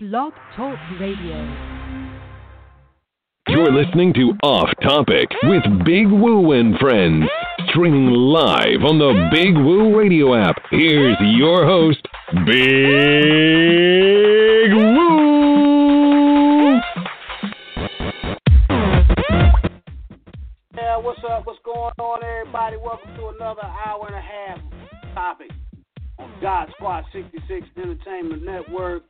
Blog Talk Radio. You're listening to Off Topic with Big Woo and Friends. Streaming live on the Big Woo Radio app. Here's your host, Big Woo. Yeah, what's up? What's going on, everybody? Welcome to another hour and a half topic on God Squad 66 Entertainment Network.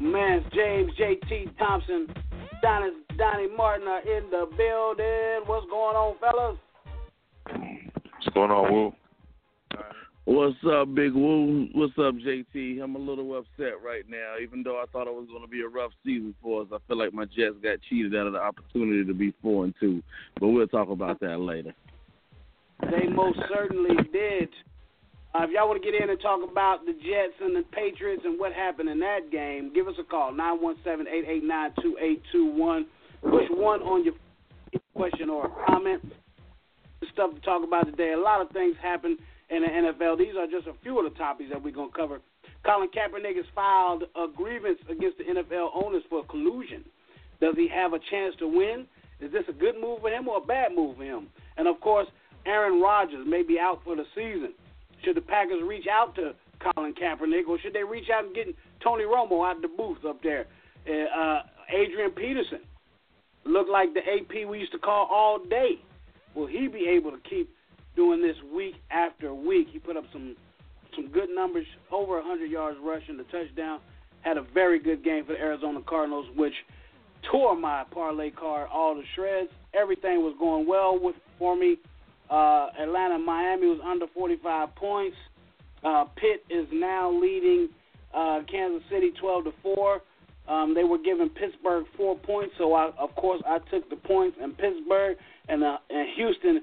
Man, James, JT, Thompson, Donnie Martin are in the building. What's going on, fellas? What's going on, Woo? What's up, Big Woo? What's up, JT? I'm a little upset right now. Even though I thought it was going to be a rough season for us, I feel like my Jets got cheated out of the opportunity to be 4-2. But we'll talk about that later. They most certainly did. If y'all want to get in and talk about the Jets and the Patriots and what happened in that game, give us a call, 917-889-2821. Push 1 on your question or comment. Stuff to talk about today. A lot of things happen in the NFL. These are just a few of the topics that we're going to cover. Colin Kaepernick has filed a grievance against the NFL owners for collusion. Does he have a chance to win? Is this a good move for him or a bad move for him? And, of course, Aaron Rodgers may be out for the season. Should the Packers reach out to Colin Kaepernick, or should they reach out and get Tony Romo out of the booth up there? Adrian Peterson looked like the AP we used to call All Day. Will he be able to keep doing this week after week? He put up some good numbers, over 100 yards rushing, the touchdown. Had a very good game for the Arizona Cardinals, which tore my parlay card all to shreds. Everything was going well for me. Atlanta and Miami was under 45 points. Pitt is now leading Kansas City 12-4. They were giving Pittsburgh 4 points, so I took the points in Pittsburgh, and Houston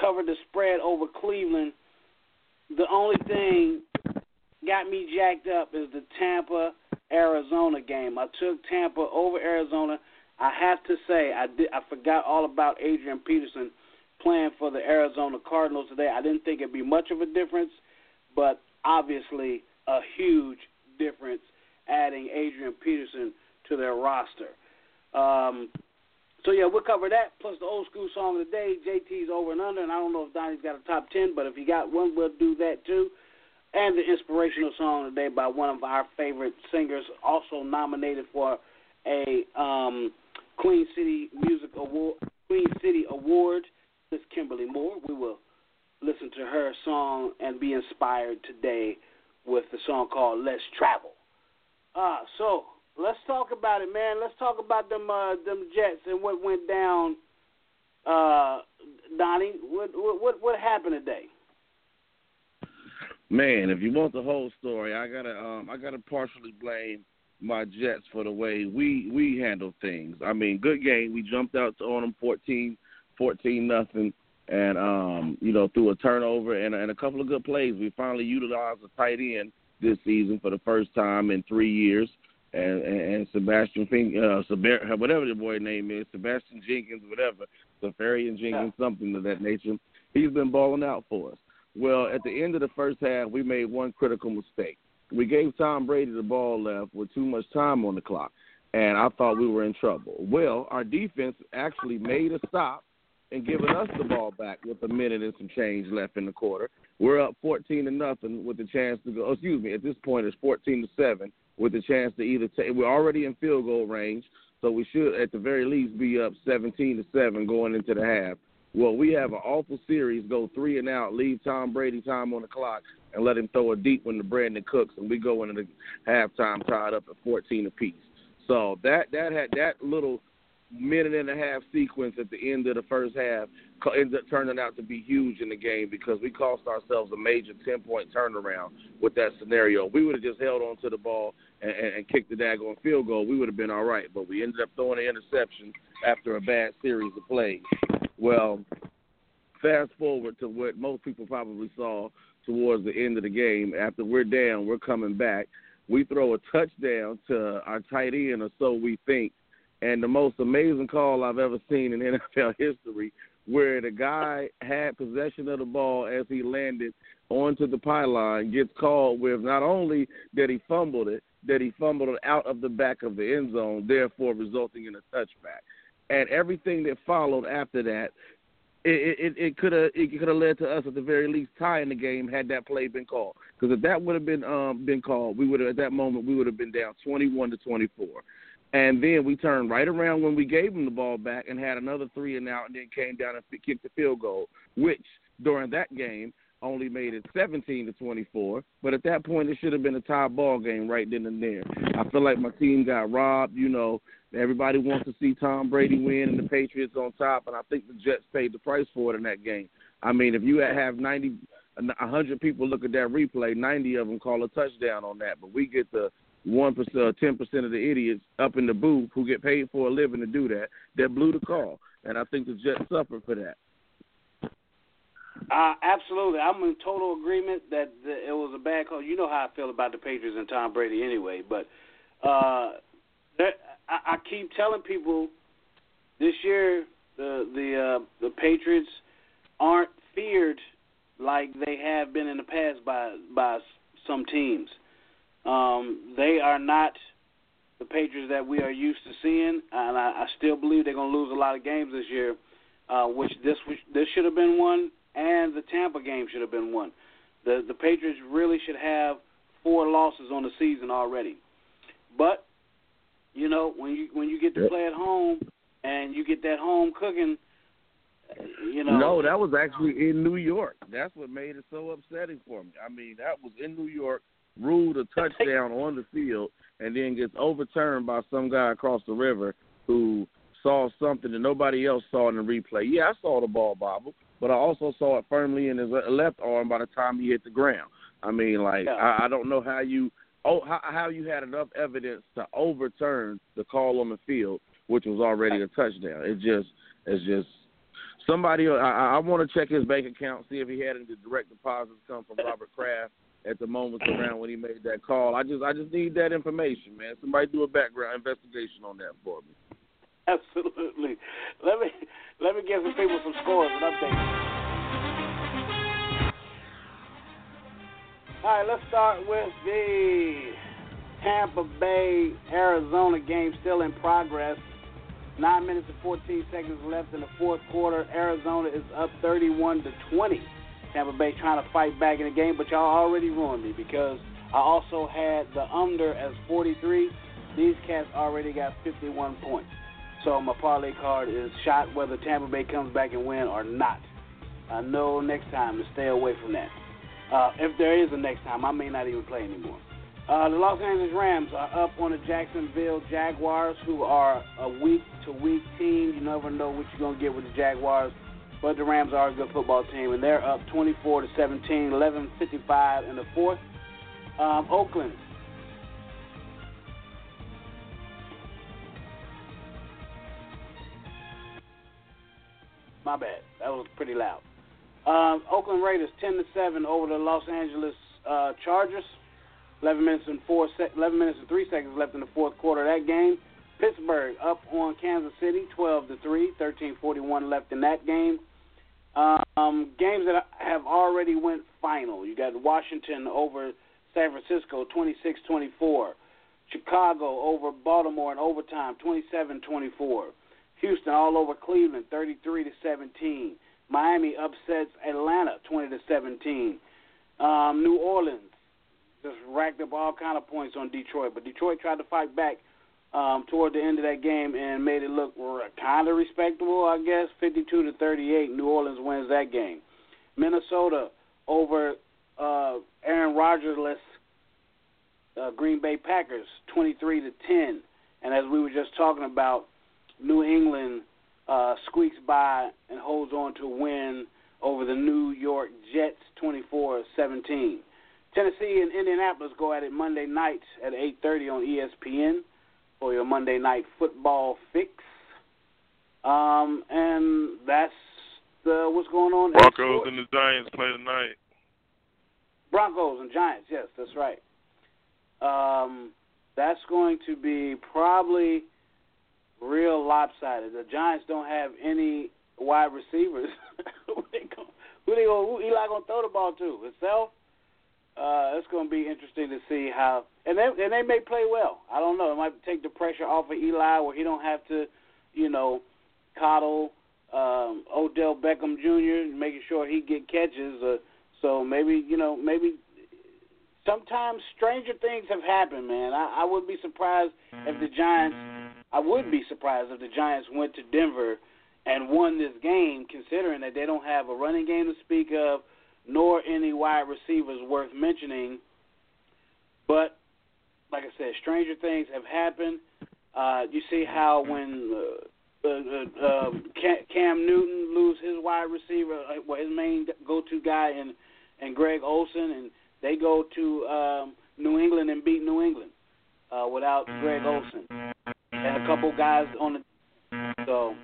covered the spread over Cleveland. The only thing got me jacked up is the Tampa-Arizona game. I took Tampa over Arizona. I have to say I forgot all about Adrian Peterson playing for the Arizona Cardinals today. I didn't think it'd be much of a difference, but obviously a huge difference adding Adrian Peterson to their roster. So, yeah, we'll cover that, plus the old school song of the day, JT's Over and Under, and I don't know if Donnie's got a top 10, but if he got one, we'll do that too. And the inspirational song of the day by one of our favorite singers, also nominated for a Queen City Award, Miss Kimberly Moore. We will listen to her song and be inspired today with the song called Let's Travel. So let's talk about it, man. Let's talk about them Jets and what went down. Donnie, what happened today? Man, if you want the whole story, I gotta partially blame my Jets for the way we handled things. I mean, good game. We jumped out on them 14-0, and through a turnover and a couple of good plays, we finally utilized a tight end this season for the first time in 3 years, and Seferian-Jenkins, something of that nature. He's been balling out for us. Well, at the end of the first half, we made one critical mistake. We gave Tom Brady the ball left with too much time on the clock, and I thought we were in trouble. Well, our defense actually made a stop and giving us the ball back with a minute and some change left in the quarter. We're up 14-0 with the chance to go. Excuse me, at this point it's 14-7 with the chance to either take. We're already in field goal range, so we should at the very least be up 17-7 going into the half. Well, we have an awful series, go 3 and out, leave Tom Brady time on the clock, and let him throw a deep one to Brandon Cooks, and we go into the halftime tied up at 14 apiece. So that had that little minute-and-a-half sequence at the end of the first half ended up turning out to be huge in the game because we cost ourselves a major 10-point turnaround with that scenario. We would have just held on to the ball and kicked the daggone field goal. We would have been all right, but we ended up throwing an interception after a bad series of plays. Well, fast forward to what most people probably saw towards the end of the game. After we're down, we're coming back. We throw a touchdown to our tight end, or so we think, and the most amazing call I've ever seen in NFL history, where the guy had possession of the ball as he landed onto the pylon, gets called with not only that he fumbled it, that he fumbled out of the back of the end zone, therefore resulting in a touchback. And everything that followed after that, it could have led to us at the very least tying the game had that play been called. Because if that would have been called, we would have, at that moment we would have been down 21-24. And then we turned right around when we gave them the ball back and had another 3-and-out, and then came down and kicked the field goal, which during that game only made it 17-24. But at that point, it should have been a tie ball game right then and there. I feel like my team got robbed. You know, everybody wants to see Tom Brady win and the Patriots on top, and I think the Jets paid the price for it in that game. I mean, if you have 100 people look at that replay, 90 of them call a touchdown on that, but we get the 1%, 10% of the idiots up in the booth who get paid for a living to do that, that blew the call. And I think the Jets suffered for that. Absolutely. I'm in total agreement that it was a bad call. You know how I feel about the Patriots and Tom Brady anyway. But I keep telling people this year the Patriots aren't feared like they have been in the past by some teams. They are not the Patriots that we are used to seeing, and I still believe they're going to lose a lot of games this year, which this should have been one, and the Tampa game should have been one. The Patriots really should have 4 losses on the season already. But, you know, when you get to play at home and you get that home cooking, you know. No, that was actually in New York. That's what made it so upsetting for me. I mean, that was in New York. Ruled a touchdown on the field and then gets overturned by some guy across the river who saw something that nobody else saw in the replay. Yeah, I saw the ball bobble, but I also saw it firmly in his left arm by the time he hit the ground. I mean, like, yeah. I don't know how you had enough evidence to overturn the call on the field, which was already a touchdown. It's just somebody. I want to check his bank account, see if he had any direct deposits come from Robert Kraft at the moments around when he made that call. I just need that information, man. Somebody do a background investigation on that for me. Absolutely. Let me give some people some scores and updates. All right, let's start with the Tampa Bay Arizona game still in progress. 9 minutes and 14 seconds left in the fourth quarter. Arizona is up 31-20. Tampa Bay trying to fight back in the game, but y'all already ruined me because I also had the under as 43. These cats already got 51 points. So my parlay card is shot whether Tampa Bay comes back and win or not. I know next time to stay away from that. If there is a next time, I may not even play anymore. The Los Angeles Rams are up on the Jacksonville Jaguars, who are a week-to-week team. You never know what you're going to get with the Jaguars. But the Rams are a good football team, and they're up 24-17, 11:55 in the fourth. Oakland. My bad. That was pretty loud. Oakland Raiders 10-7 over the Los Angeles Chargers. 11 minutes and 3 seconds left in the fourth quarter of that game. Pittsburgh up on Kansas City, 12-3, 13:41 left in that game. Games that have already went final. You got Washington over San Francisco, 26-24. Chicago over Baltimore in overtime, 27-24. Houston all over Cleveland, 33-17. Miami upsets Atlanta, 20-17. New Orleans just racked up all kind of points on Detroit, but Detroit tried to fight back toward the end of that game and made it look kind of respectable, I guess. 52-38, New Orleans wins that game. Minnesota over Aaron Rodgers-less Green Bay Packers, 23-10. And as we were just talking about, New England squeaks by and holds on to win over the New York Jets, 24-17. Tennessee and Indianapolis go at it Monday night at 8:30 on ESPN. For your Monday night football fix. And that's what's going on. Broncos and the Giants play tonight. Broncos and Giants, yes, that's right. That's going to be probably real lopsided. The Giants don't have any wide receivers. Who Eli going to throw the ball to? Himself? It's going to be interesting to see how, and they may play well. I don't know. It might take the pressure off of Eli, where he don't have to, coddle Odell Beckham Jr., making sure he get catches. So maybe sometimes stranger things have happened, man. I would be surprised if the Giants. I would be surprised if the Giants went to Denver and won this game, considering that they don't have a running game to speak of, nor any wide receivers worth mentioning. But, like I said, stranger things have happened. You see how when Cam Newton lose his wide receiver, his main go-to guy, and Greg Olson, and they go to New England and beat New England without Greg Olson and a couple guys on the – so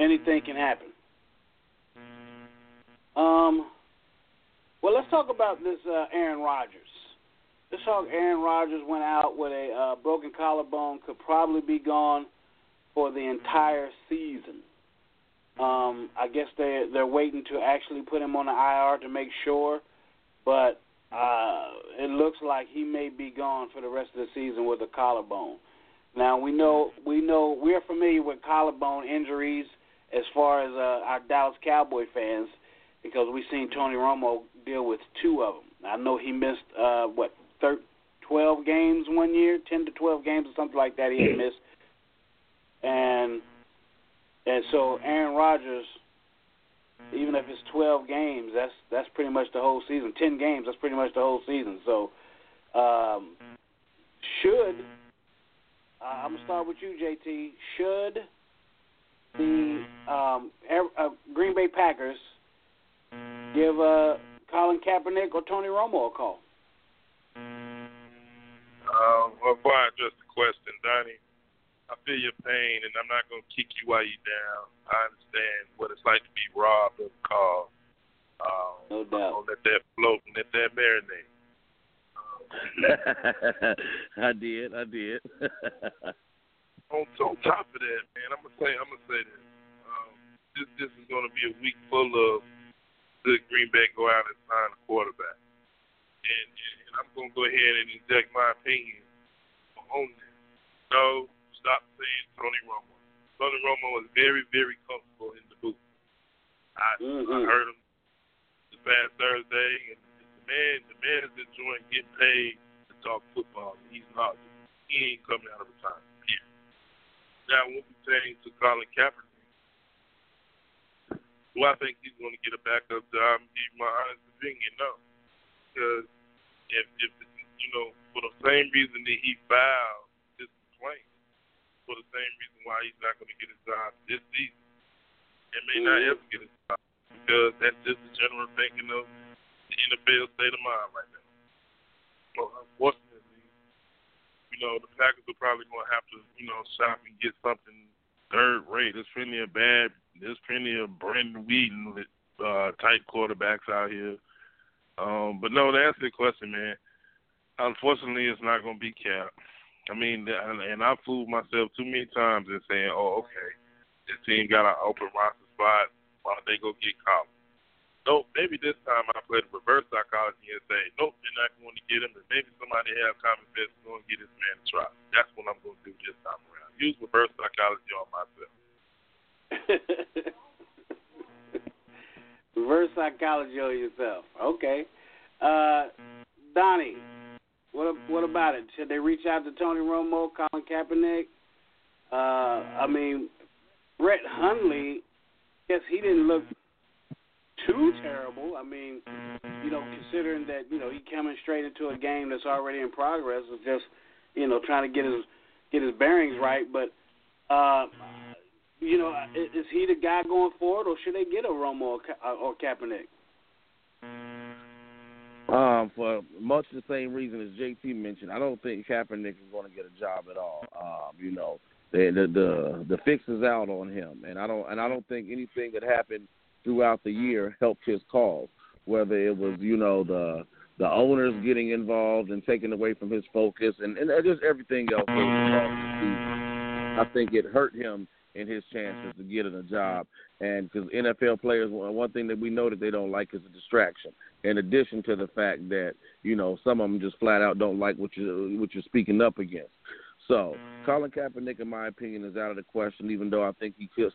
anything can happen. Well, let's talk about this Aaron Rodgers. This talk Aaron Rodgers went out with a broken collarbone, could probably be gone for the entire season. I guess they're waiting to actually put him on the IR to make sure, but it looks like he may be gone for the rest of the season with a collarbone. Now, we know we're familiar with collarbone injuries as far as our Dallas Cowboy fans, because we've seen Tony Romo deal with two of them. I know he missed, 12 games one year, 10 to 12 games or something like that he had missed. And so Aaron Rodgers, even if it's 12 games, that's pretty much the whole season. 10 games, that's pretty much the whole season. So I'm going to start with you, JT. Should the Green Bay Packers give Colin Kaepernick or Tony Romo a call? Before I address the question, Donnie, I feel your pain, and I'm not going to kick you while you're down. I understand what it's like to be robbed of a call. No doubt. Don't let that float and let that marinate. I did. on top of that, man, I'm gonna say this. This is gonna be a week full of the Green Bay go out and sign a quarterback, and I'm gonna go ahead and inject my opinion on this. No, stop saying Tony Romo. Tony Romo is very, very comfortable in the booth. I heard him this past Thursday, and the man is enjoying getting paid to talk football. He's not. He ain't coming out of retirement. Yeah. Now, when we change to Colin Kaepernick, do I think he's going to get a backup job? I'm giving my honest opinion, no. Because if for the same reason that he filed his complaint, for the same reason why he's not going to get his job this season, and may not ever get his job, because that's just the general thinking of the NFL state of mind right now. Well, unfortunately, the Packers are probably going to have to, shop and get something third rate. There's plenty of Brandon Whedon with tight quarterbacks out here. But no, to answer your question, man, unfortunately, it's not going to be Cap. I mean, and I fooled myself too many times in saying, oh, okay, this team got an open roster spot, why don't they go get Collins? Nope, maybe this time I play the reverse psychology and say, nope, they're not going to get him, and maybe somebody have common sense and going to get this man a try. That's what I'm going to do this time around. Use reverse psychology on myself. Reverse psychology on yourself. Okay. Donnie, what about it? Should they reach out to Tony Romo, Colin Kaepernick? Brett Hundley, yes, he didn't look too terrible. Considering that, he coming straight into a game that's already in progress, is just, trying to get his bearings right. But, is he the guy going forward, or should they get a Romo or Kaepernick? For much the same reason as JT mentioned, I don't think Kaepernick is going to get a job at all. The fix is out on him, and I don't think anything that happened throughout the year helped his cause, whether it was, the owners getting involved and taking away from his focus and just everything else. I think it hurt him in his chances to getting a job. And because NFL players, one thing that we know that they don't like is a distraction. In addition to the fact that, you know, some of them just flat out don't like what you're speaking up against. So Colin Kaepernick, in my opinion, is out of the question, even though I think he could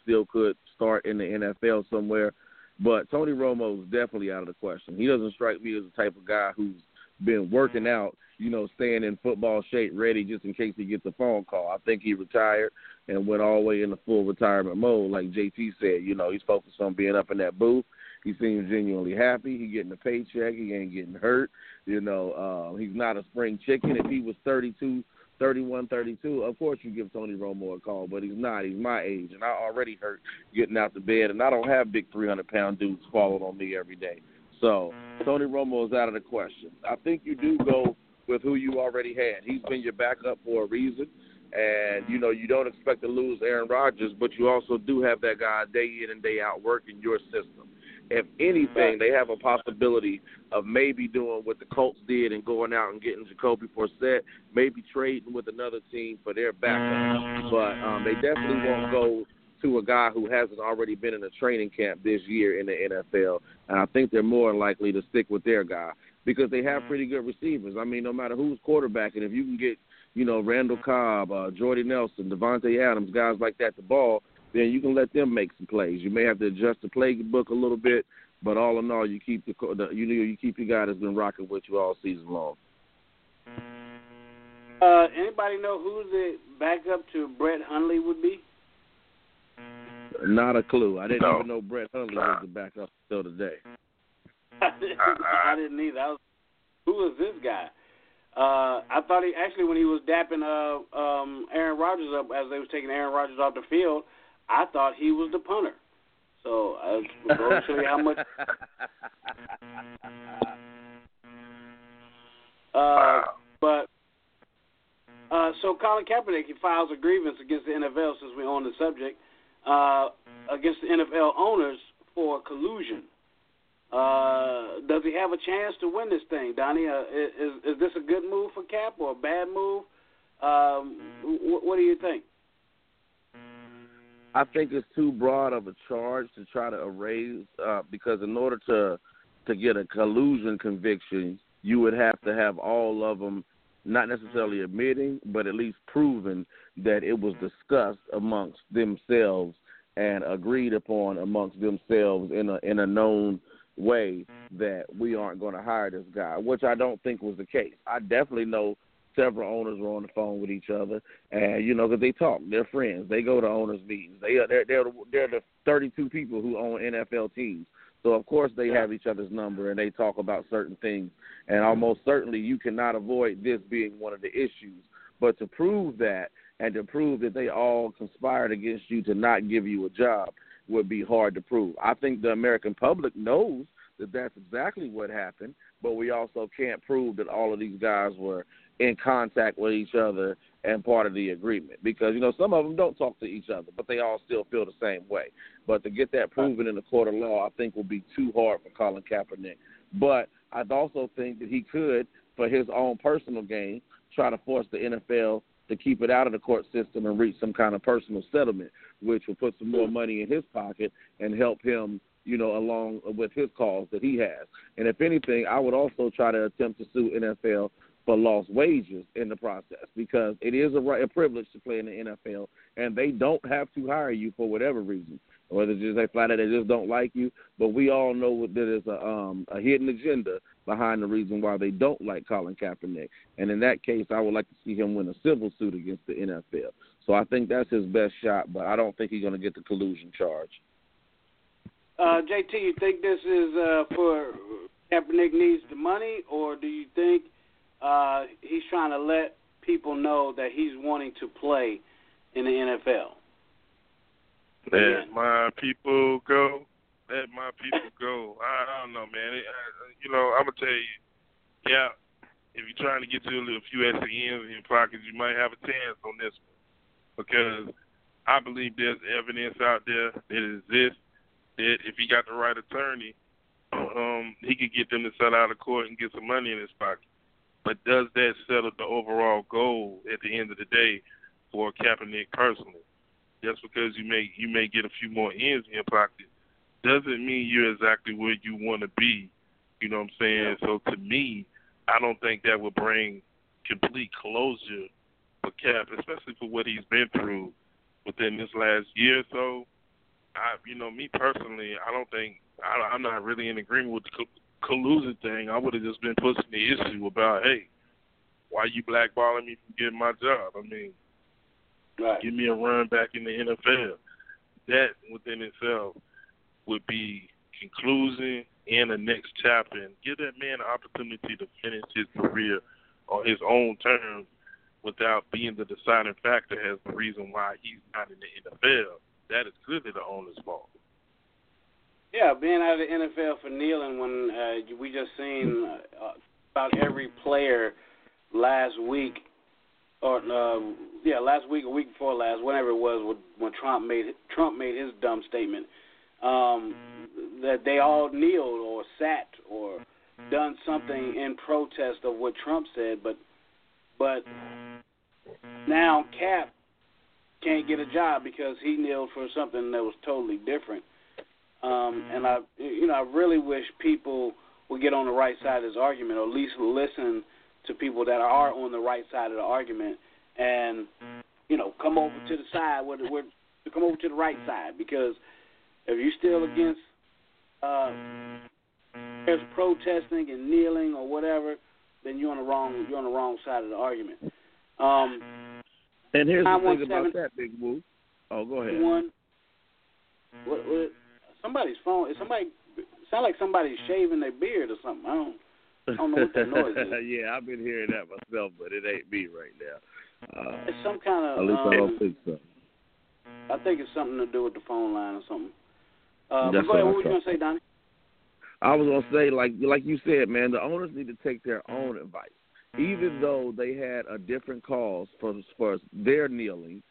start in the NFL somewhere. But Tony Romo is definitely out of the question. He doesn't strike me as the type of guy who's been working out, you know, staying in football shape, ready just in case he gets a phone call. I think he retired and went all the way into full retirement mode. Like JT said, you know, he's focused on being up in that booth. He seems genuinely happy. He getting a paycheck. He ain't getting hurt. You know, he's not a spring chicken. If he was 31, 32, of course you give Tony Romo a call, but he's not. He's my age, and I already hurt getting out to bed, and I don't have big 300-pound dudes falling on me every day. So Tony Romo is out of the question. I think you do go with who you already had. He's been your backup for a reason, and, you know, you don't expect to lose Aaron Rodgers, but you also do have that guy day in and day out working your system. If anything, they have a possibility of maybe doing what the Colts did and going out and getting Jacoby Brissett, maybe trading with another team for their backup. But they definitely won't go to a guy who hasn't already been in a training camp this year in the NFL. And I think they're more likely to stick with their guy because they have pretty good receivers. I mean, no matter who's quarterbacking, if you can get, you know, Randall Cobb, Jordy Nelson, Devontae Adams, guys like that, the ball, then you can let them make some plays. You may have to adjust the playbook a little bit, but all in all, you keep your guy that's been rocking with you all season long. Anybody know who the backup to Brett Hundley would be? Not a clue. I didn't even know Brett Hundley was the backup until today. I didn't either. Who is this guy? I thought he actually when he was dapping Aaron Rodgers up as they was taking Aaron Rodgers off the field. I thought he was the punter. So I was going to show you how much. So Colin Kaepernick, he files a grievance against the NFL, since we're on the subject, against the NFL owners for collusion. Does he have a chance to win this thing, Donnie? Is this a good move for Cap or a bad move? What do you think? I think it's too broad of a charge to try to erase because in order to get a collusion conviction, you would have to have all of them not necessarily admitting, but at least proving that it was discussed amongst themselves and agreed upon amongst themselves in a known way that we aren't going to hire this guy, which I don't think was the case. I definitely know several owners were on the phone with each other, and you know, because they talk, they're friends, they go to owners' meetings. They're the 32 people who own NFL teams, so of course they have each other's number and they talk about certain things. And almost certainly you cannot avoid this being one of the issues. But to prove that and to prove that they all conspired against you to not give you a job would be hard to prove. I think the American public knows that that's exactly what happened, but we also can't prove that all of these guys were in contact with each other and part of the agreement, because, you know, some of them don't talk to each other, but they all still feel the same way. But to get that proven in the court of law, I think will be too hard for Colin Kaepernick. But I also think that he could, for his own personal gain, try to force the NFL to keep it out of the court system and reach some kind of personal settlement, which will put some more money in his pocket and help him, you know, along with his cause that he has. And if anything, I would also try to attempt to sue NFL for lost wages in the process, because it is a privilege to play in the NFL, and they don't have to hire you for whatever reason, whether just they flat out they just don't like you. But we all know that there's a hidden agenda behind the reason why they don't like Colin Kaepernick. And in that case, I would like to see him win a civil suit against the NFL. So I think that's his best shot, but I don't think he's going to get the collusion charge. JT, you think this is for Kaepernick needs the money, or do you think he's trying to let people know that he's wanting to play in the NFL? Let my people go. Let my people go. I don't know, man. You know, I'm going to tell you, yeah, if you're trying to get to a few extra ends in your pockets, you might have a chance on this one, because I believe there's evidence out there that exists that if he got the right attorney, he could get them to settle out of court and get some money in his pocket. But does that settle the overall goal at the end of the day for Kaepernick personally? Just because you may get a few more ends in your pocket doesn't mean you're exactly where you want to be. You know what I'm saying? Yeah. So to me, I don't think that would bring complete closure for Cap, especially for what he's been through within this last year or so. Me personally, I don't think I'm not really in agreement with the collusion thing. I would have just been pushing the issue about, hey, why you blackballing me from getting my job? Right. Give me a run back in the NFL. That within itself would be conclusion and the next chapter, and give that man an opportunity to finish his career on his own terms without being the deciding factor as the reason why he's not in the NFL. That is clearly the owner's fault. Yeah, being out of the NFL for kneeling when we just seen about every player last week, or week before last, whenever it was, when Trump made his dumb statement, that they all kneeled or sat or done something in protest of what Trump said, but now Cap can't get a job because he kneeled for something that was totally different. And I really wish people would get on the right side of this argument, or at least listen to people that are on the right side of the argument, and come over to the side, come over to the right side, because if you're still against protesting and kneeling or whatever, then you're on the wrong side of the argument. And here's the thing about that, Big Woo. Oh, go ahead. Somebody's phone. Sound like somebody's shaving their beard or something. I don't know what that noise is. Yeah, I've been hearing that myself, but it ain't me right now. It's some kind of. At least I don't think so. I think it's something to do with the phone line or something. But go ahead. What were you gonna say, Donnie? I was gonna say, like you said, man, the owners need to take their own advice. Even though they had a different cause for their kneeling,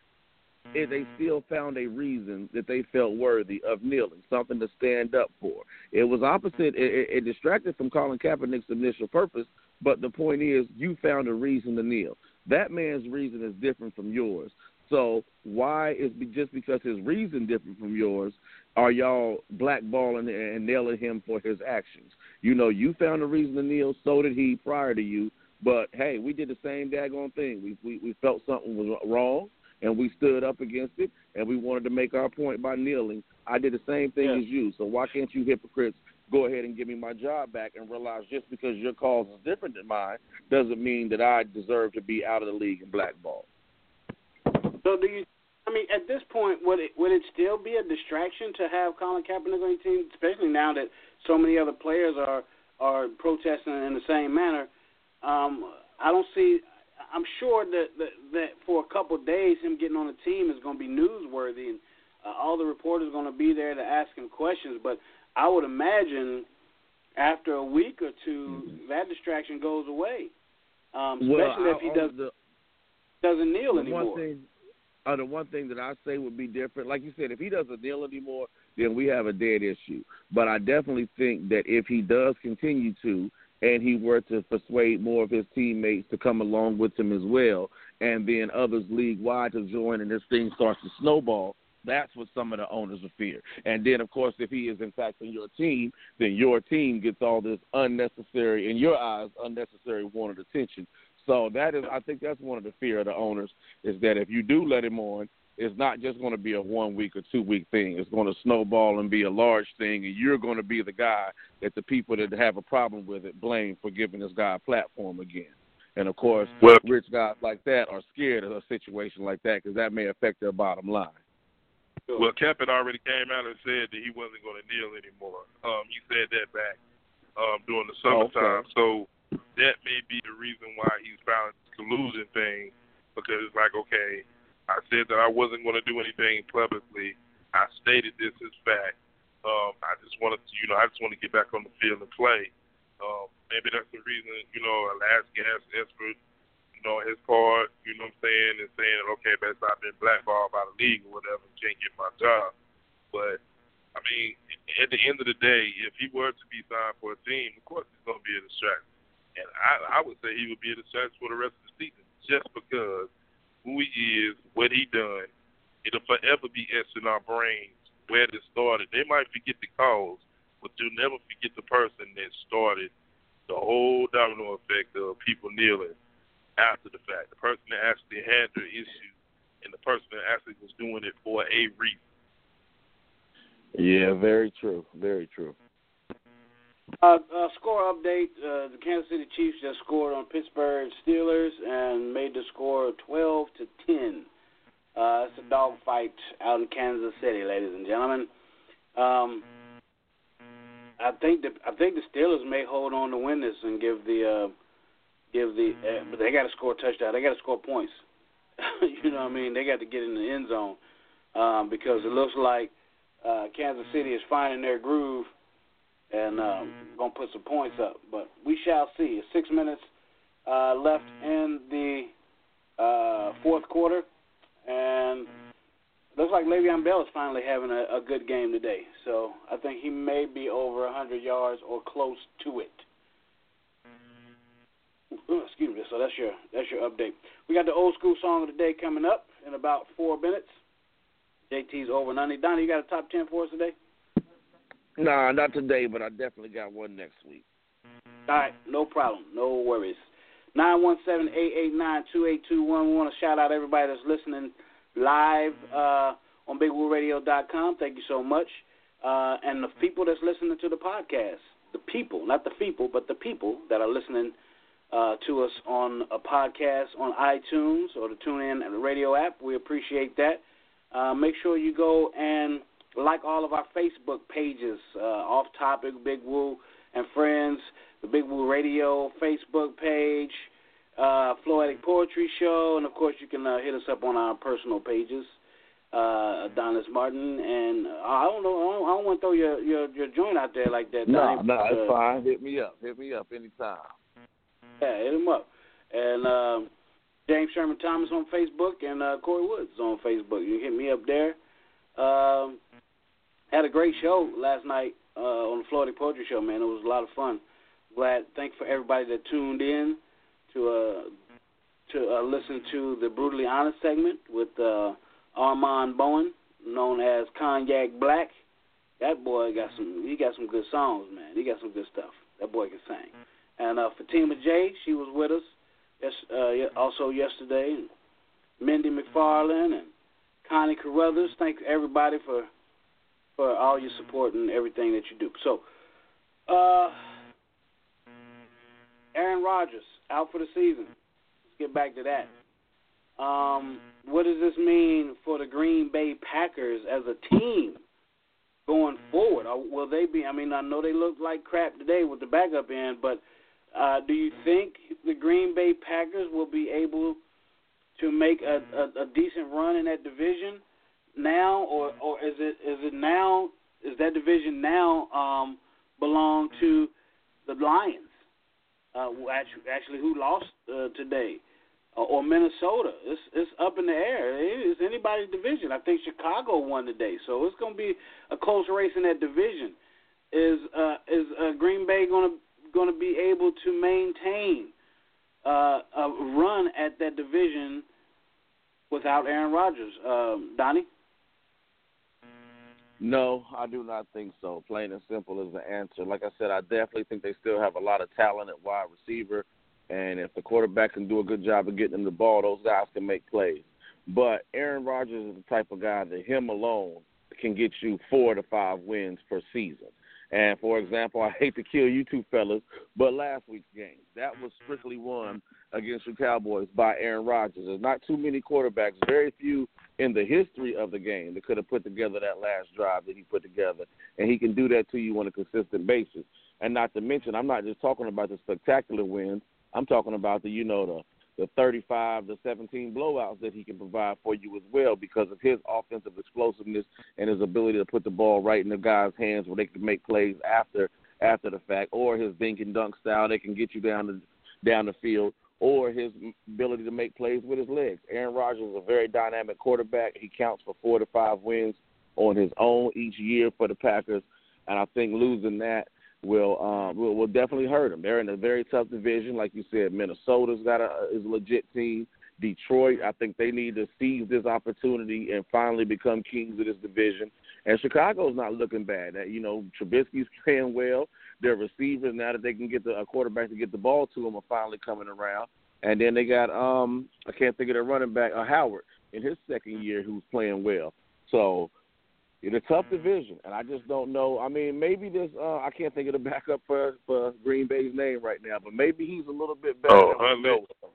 they still found a reason that they felt worthy of kneeling, something to stand up for. It was opposite. It distracted from Colin Kaepernick's initial purpose, but the point is you found a reason to kneel. That man's reason is different from yours. So why is just because his reason different from yours, are y'all blackballing and nailing him for his actions? You found a reason to kneel, so did he prior to you. But, hey, we did the same daggone thing. We felt something was wrong, and we stood up against it, and we wanted to make our point by kneeling. I did the same thing as you, so why can't you hypocrites go ahead and give me my job back and realize just because your cause is different than mine doesn't mean that I deserve to be out of the league and blackballed. So at this point, would it still be a distraction to have Colin Kaepernick on your team, especially now that so many other players are protesting in the same manner? I'm sure that for a couple of days him getting on the team is going to be newsworthy, and all the reporters are going to be there to ask him questions. But I would imagine after a week or two, that distraction goes away, especially if he doesn't kneel anymore. The one thing that I say would be different, like you said, if he doesn't kneel anymore, then we have a dead issue. But I definitely think that if he does continue to, and he were to persuade more of his teammates to come along with him as well, and then others league-wide to join, and this thing starts to snowball, that's what some of the owners will fear. And then, of course, if he is, in fact, on your team, then your team gets all this unnecessary, in your eyes, unnecessary wanted attention. So I think that's one of the fear of the owners, is that if you do let him on, it's not just going to be a 1 week or 2 week thing. It's going to snowball and be a large thing, and you're going to be the guy that the people that have a problem with it blame for giving this guy a platform again. And, of course, rich guys like that are scared of a situation like that because that may affect their bottom line. Well, Cap had already came out and said that he wasn't going to kneel anymore. He said that back during the summertime. Oh, okay. So that may be the reason why he's filing this collusion thing, because it's like, okay, I said that I wasn't going to do anything publicly. I stated this as fact. I just want to get back on the field and play. Maybe that's the reason, a last gasp effort, his part, and saying, okay, best I've been blackballed by the league or whatever, can't get my job. But, at the end of the day, if he were to be signed for a team, of course he's going to be a distraction. And I would say he would be a distraction for the rest of the season, just because who he is, what he done, It'll forever be etched in our brains where this started. They might forget the cause, but they'll never forget the person that started the whole domino effect of people kneeling after the fact. The person that actually had the issue and the person that actually was doing it for a reason. Yeah, very true. Very true. Score update. The Kansas City Chiefs just scored on Pittsburgh Steelers and made the score 12-10. It's a dogfight out in Kansas City, ladies and gentlemen. I think the Steelers may hold on to win this and give the but they got to score a touchdown. They got to score points. You know what I mean? They got to get in the end zone because it looks like Kansas City is finding their groove and going to put some points up. But we shall see. It's 6 minutes left in the fourth quarter. And looks like Le'Veon Bell is finally having a good game today. So I think he may be over 100 yards or close to it. Excuse me. So that's your update. We got the old school song of the day coming up in about 4 minutes. JT's over 90. Donnie, you got a top 10 for us today? Nah, not today, but I definitely got one next week. All right. No problem. No worries. 917-889-2821. We want to shout out everybody that's listening live on BigWooRadio.com. Thank you so much. And the people that's listening to the podcast, the people, not the people, but the people that are listening to us on a podcast on iTunes or the TuneIn and the radio app, we appreciate that. Make sure you go and like all of our Facebook pages, Off Topic, Big Woo and Friends, the Big Woo Radio Facebook page, Floetic Poetry Show, and, of course, you can hit us up on our personal pages, Adonis Martin. And I don't know, I don't want to throw your joint out there like that. No, it's fine. Hit me up anytime. Yeah, hit him up. And James Sherman Thomas on Facebook and Corey Woods on Facebook. You hit me up there. Had a great show last night on the Floetic Poetry Show, man. It was a lot of fun. Thanks for everybody that tuned in to listen to the Brutally Honest segment with Armand Bowen, known as Cognac Black. That boy got some good songs, man. He got some good stuff. That boy can sing. And Fatima J, she was with us also yesterday. And Mindy McFarlane and Connie Carruthers. Thanks everybody for all your support and everything that you do. So, Aaron Rodgers, out for the season. Let's get back to that. What does this mean for the Green Bay Packers as a team going forward? Or will they be? I mean, I know they look like crap today with the backup end, but do you think the Green Bay Packers will be able to make a decent run in that division now, or is it now? Is that division now belong to the Lions? Actually, who lost today? Or Minnesota? It's up in the air. It's anybody's division. I think Chicago won today, so it's going to be a close race in that division. Is Green Bay going to be able to maintain a run at that division without Aaron Rodgers? Donnie? No, I do not think so. Plain and simple is the answer. Like I said, I definitely think they still have a lot of talent at wide receiver, and if the quarterback can do a good job of getting them the ball, those guys can make plays. But Aaron Rodgers is the type of guy that him alone can get you 4 to 5 wins per season. And, for example, I hate to kill you two fellas, but last week's game, that was strictly won against the Cowboys by Aaron Rodgers. There's not too many quarterbacks, very few in the history of the game that could have put together that last drive that he put together, and he can do that to you on a consistent basis. And not to mention, I'm not just talking about the spectacular wins. I'm talking about the 35, the 17 blowouts that he can provide for you as well because of his offensive explosiveness and his ability to put the ball right in the guys' hands where they can make plays after the fact, or his dink and dunk style that can get you down the field, or his ability to make plays with his legs. Aaron Rodgers is a very dynamic quarterback. He counts for 4 to 5 wins on his own each year for the Packers, and I think losing that will definitely hurt them. They're in a very tough division. Like you said, Minnesota's is a legit team. Detroit, I think they need to seize this opportunity and finally become kings of this division. And Chicago's not looking bad. You know, Trubisky's playing well. Their receivers, now that they can get a quarterback to get the ball to them, are finally coming around. And then they got, I can't think of their running back, Howard, in his second year, who's playing well. So it's a tough division, and I just don't know. I mean, maybe this I can't think of the backup for Green Bay's name right now, but maybe he's a little bit better than we know of.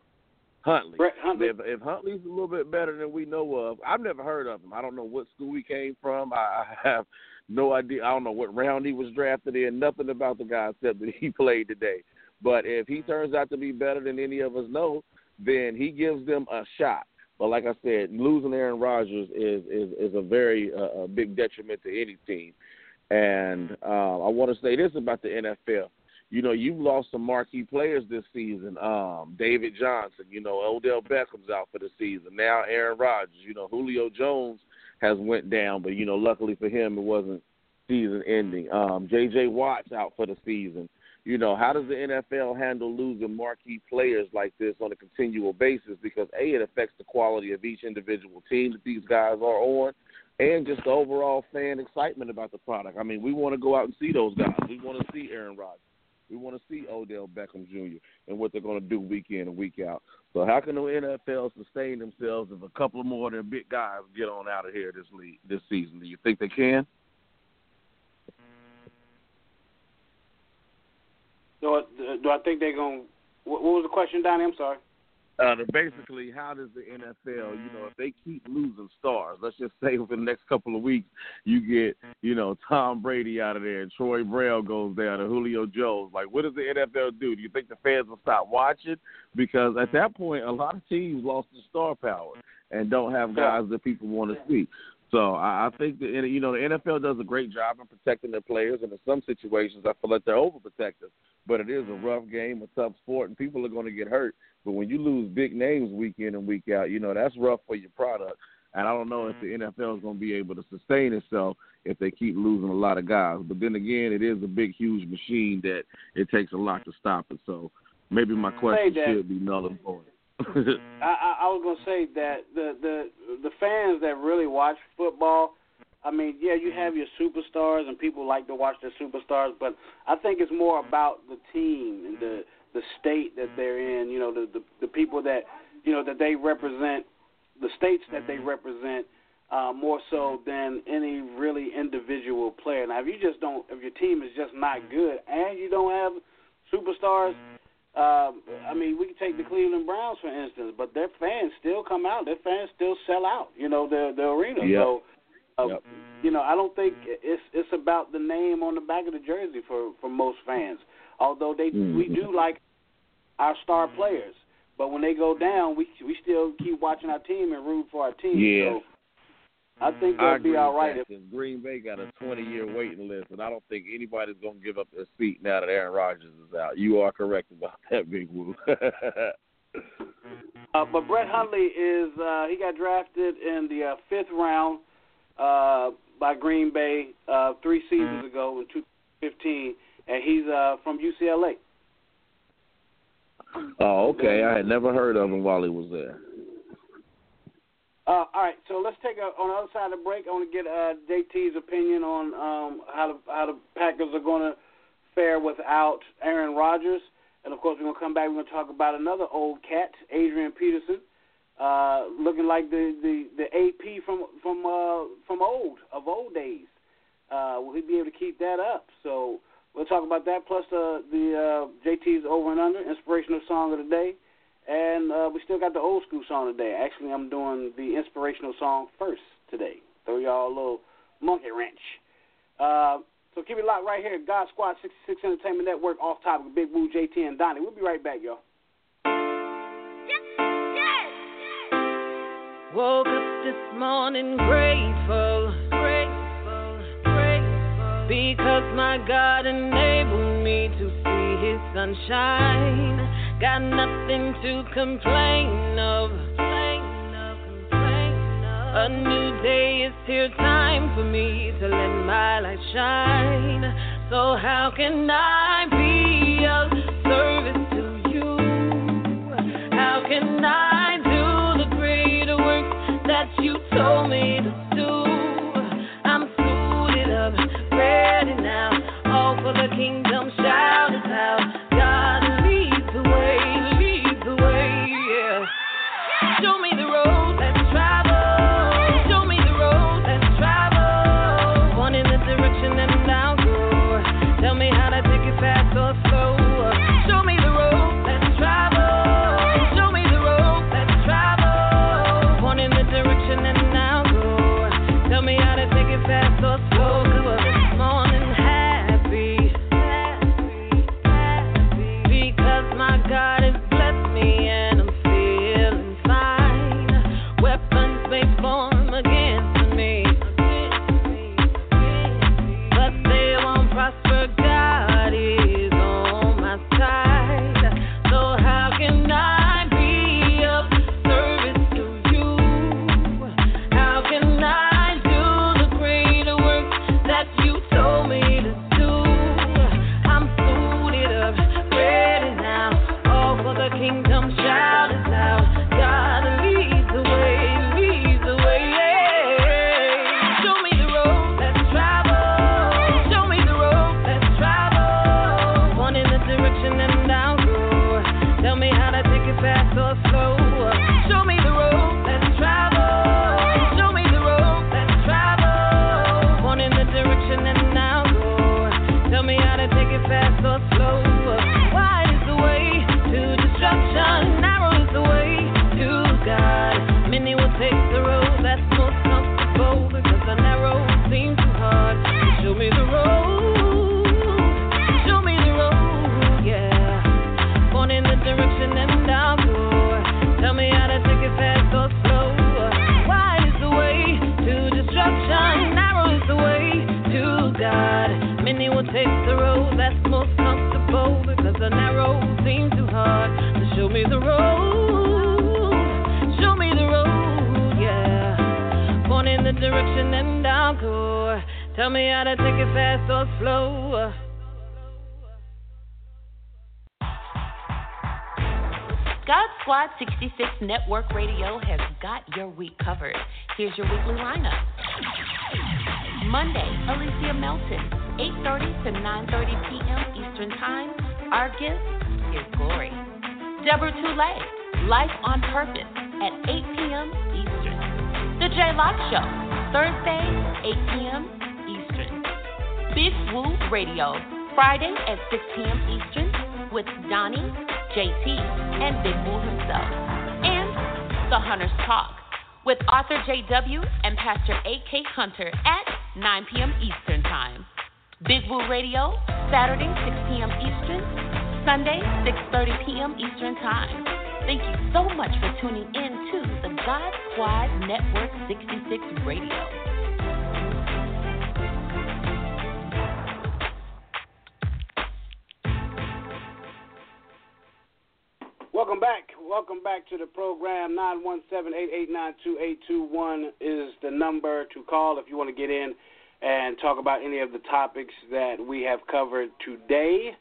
Hundley. Brett Hundley. If Huntley's a little bit better than we know of, I've never heard of him. I don't know what school he came from. I have no idea. I don't know what round he was drafted in, nothing about the guy except that he played today. But if he turns out to be better than any of us know, then he gives them a shot. But like I said, losing Aaron Rodgers is a very big detriment to any team. And I want to say this about the NFL. You know, you've lost some marquee players this season. David Johnson, you know, Odell Beckham's out for the season. Now Aaron Rodgers, you know, Julio Jones has went down, but, you know, luckily for him it wasn't season ending. J.J. Watt's out for the season. You know, how does the NFL handle losing marquee players like this on a continual basis? Because, A, it affects the quality of each individual team that these guys are on, and just the overall fan excitement about the product. I mean, we want to go out and see those guys. We want to see Aaron Rodgers. We want to see Odell Beckham Jr. and what they're going to do week in and week out. So how can the NFL sustain themselves if a couple more of their big guys get on out of here this season? Do you think they can? Do I think they're going to – what was the question, Donnie? I'm sorry. Basically, how does the NFL, you know, if they keep losing stars, let's just say within the next couple of weeks you get, you know, Tom Brady out of there and Troy Brown goes down and Julio Jones. Like, what does the NFL do? Do you think the fans will stop watching? Because at that point, a lot of teams lost their star power and don't have guys that people want to see. So I think that, you know, the NFL does a great job in protecting their players, and in some situations I feel like they're overprotective. But it is a rough game, a tough sport, and people are going to get hurt. But when you lose big names week in and week out, you know, that's rough for your product. And I don't know if the NFL is going to be able to sustain itself if they keep losing a lot of guys. But then again, it is a big, huge machine that it takes a lot to stop it. So maybe my question should be null and void. I was going to say that the fans that really watch football, I mean, yeah, you have your superstars and people like to watch their superstars, but I think it's more about the team and the state that they're in, you know, the people that, you know, that they represent, the states that they represent more so than any really individual player. Now, if your team is just not good and you don't have superstars, I mean, we can take the Cleveland Browns, for instance, but their fans still come out. Their fans still sell out, you know, the arena. Yep. So, you know, I don't think it's about the name on the back of the jersey for most fans, although we do like our star players. But when they go down, we still keep watching our team and root for our team. Yeah. So I think they'll be all right. Green Bay got a 20-year waiting list, and I don't think anybody's going to give up their seat now that Aaron Rodgers is out. You are correct about that, Big Woo. But Brett Hundley he got drafted in the fifth round by Green Bay 3 seasons ago in 2015, and he's from UCLA. Oh, okay. I had never heard of him while he was there. All right, so let's take on the other side of the break. I want to get JT's opinion on how the Packers are going to fare without Aaron Rodgers. And, of course, we're going to come back. We're going to talk about another old cat, Adrian Peterson, looking like the AP from old days. Will he be able to keep that up? So we'll talk about that, plus JT's Over and Under, inspirational song of the day. And we still got the old school song today. Actually, I'm doing the inspirational song first today. Throw y'all a little monkey wrench. So keep it locked right here. God Squad 66 Entertainment Network, Off Topic, Big Woo, JT, and Donnie. We'll be right back, y'all. Yeah. Woke up this morning grateful, because my God enabled me to see His sunshine. Got nothing to complain of. A new day is here, time for me to let my light shine. So how can I be of service to you? How can I do told me to do. I'm suited up, ready now. All for the kingdom, shout it out. God leads the way, yeah. Show me the road that's traveled. Show me the road that's traveled. Pointing the direction and I'll go. Tell me how to take it fast or slow. Show me the road that's traveled. Show me the road that's traveled. Pointing the direction and I'll go. Tell me how to take it fast or slow. Direction and I'll go. Tell me how to take it fast or slow. God Squad 66 Network Radio has got your week covered. Here's your weekly lineup. Monday, Alicia Melton, 8:30 to 9:30 p.m. Eastern Time. Our guest is Glory. Deborah Tulay, Life on Purpose at 8 p.m. Eastern. The J Lock Show, Thursday, 8 p.m. Eastern. Big Woo Radio, Friday at 6 p.m. Eastern with DONI, JT, and Big Woo himself. And The Hunter's Talk with author JW and Pastor A.K. Hunter at 9 p.m. Eastern Time. Big Woo Radio, Saturday, 6 p.m. Eastern. Sunday, 6:30 p.m. Eastern Time. Thank you so much for tuning in to the God Squad Network 66 Radio. Welcome back to the program. 917-889-2821 is the number to call if you want to get in and talk about any of the topics that we have covered today.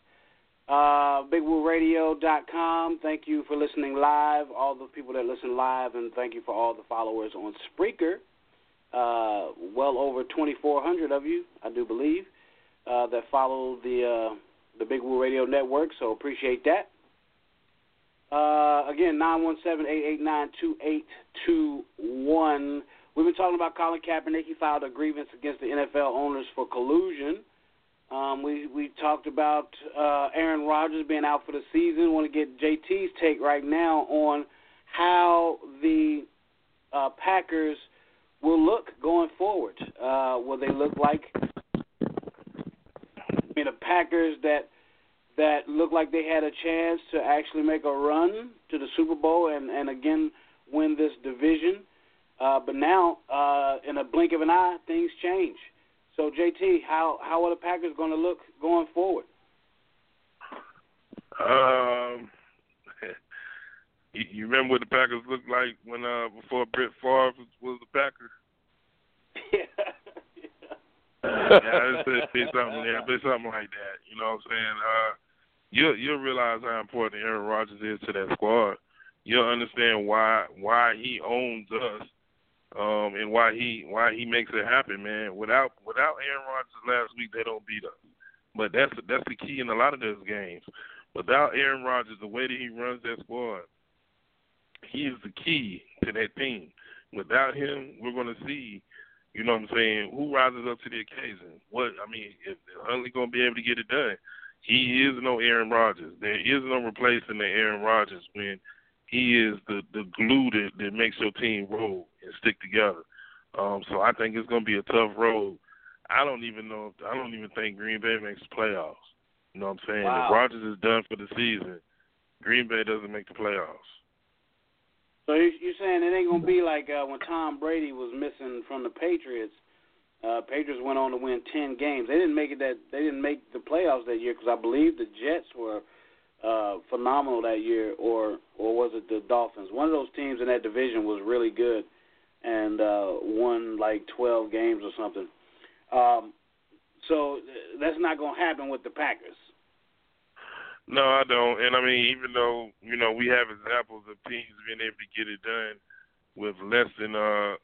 BigWooRadio.com. Thank you for listening live, all the people that listen live, and thank you for all the followers on Spreaker. Well over 2,400 of you, I do believe, that follow the Big Woo Radio Network, so appreciate that. Again, 917-889-2821. We've been talking about Colin Kaepernick. He filed a grievance against the NFL owners for collusion. We talked about Aaron Rodgers being out for the season. Want to get JT's take right now on how the Packers will look going forward. Will they look like the Packers that look like they had a chance to actually make a run to the Super Bowl and again win this division? But now, in a blink of an eye, things change. So, JT, how are the Packers going to look going forward? You remember what the Packers looked like when before Brett Favre was the Packer? Yeah, it's something like that. You know what I'm saying? You'll realize how important Aaron Rodgers is to that squad. You'll understand why he owns us and why he makes it happen, man. Without Aaron Rodgers last week, they don't beat us. But that's the key in a lot of those games. Without Aaron Rodgers, the way that he runs that squad, he is the key to that team. Without him, we're going to see, you know what I'm saying, who rises up to the occasion. If Hundley going to be able to get it done, he is no Aaron Rodgers. There is no replacing the Aaron Rodgers when he is the glue that makes your team roll and stick together. So I think it's going to be a tough road. I don't even think Green Bay makes the playoffs. You know what I'm saying? Wow. If Rodgers is done for the season, Green Bay doesn't make the playoffs. So you're saying it ain't going to be like when Tom Brady was missing from the Patriots. Patriots went on to win 10 games. They didn't make the playoffs that year because I believe the Jets were phenomenal that year, or was it the Dolphins? One of those teams in that division was really good and won like 12 games or something. So that's not going to happen with the Packers. No, I don't. And, even though, we have examples of teams being able to get it done with less than, a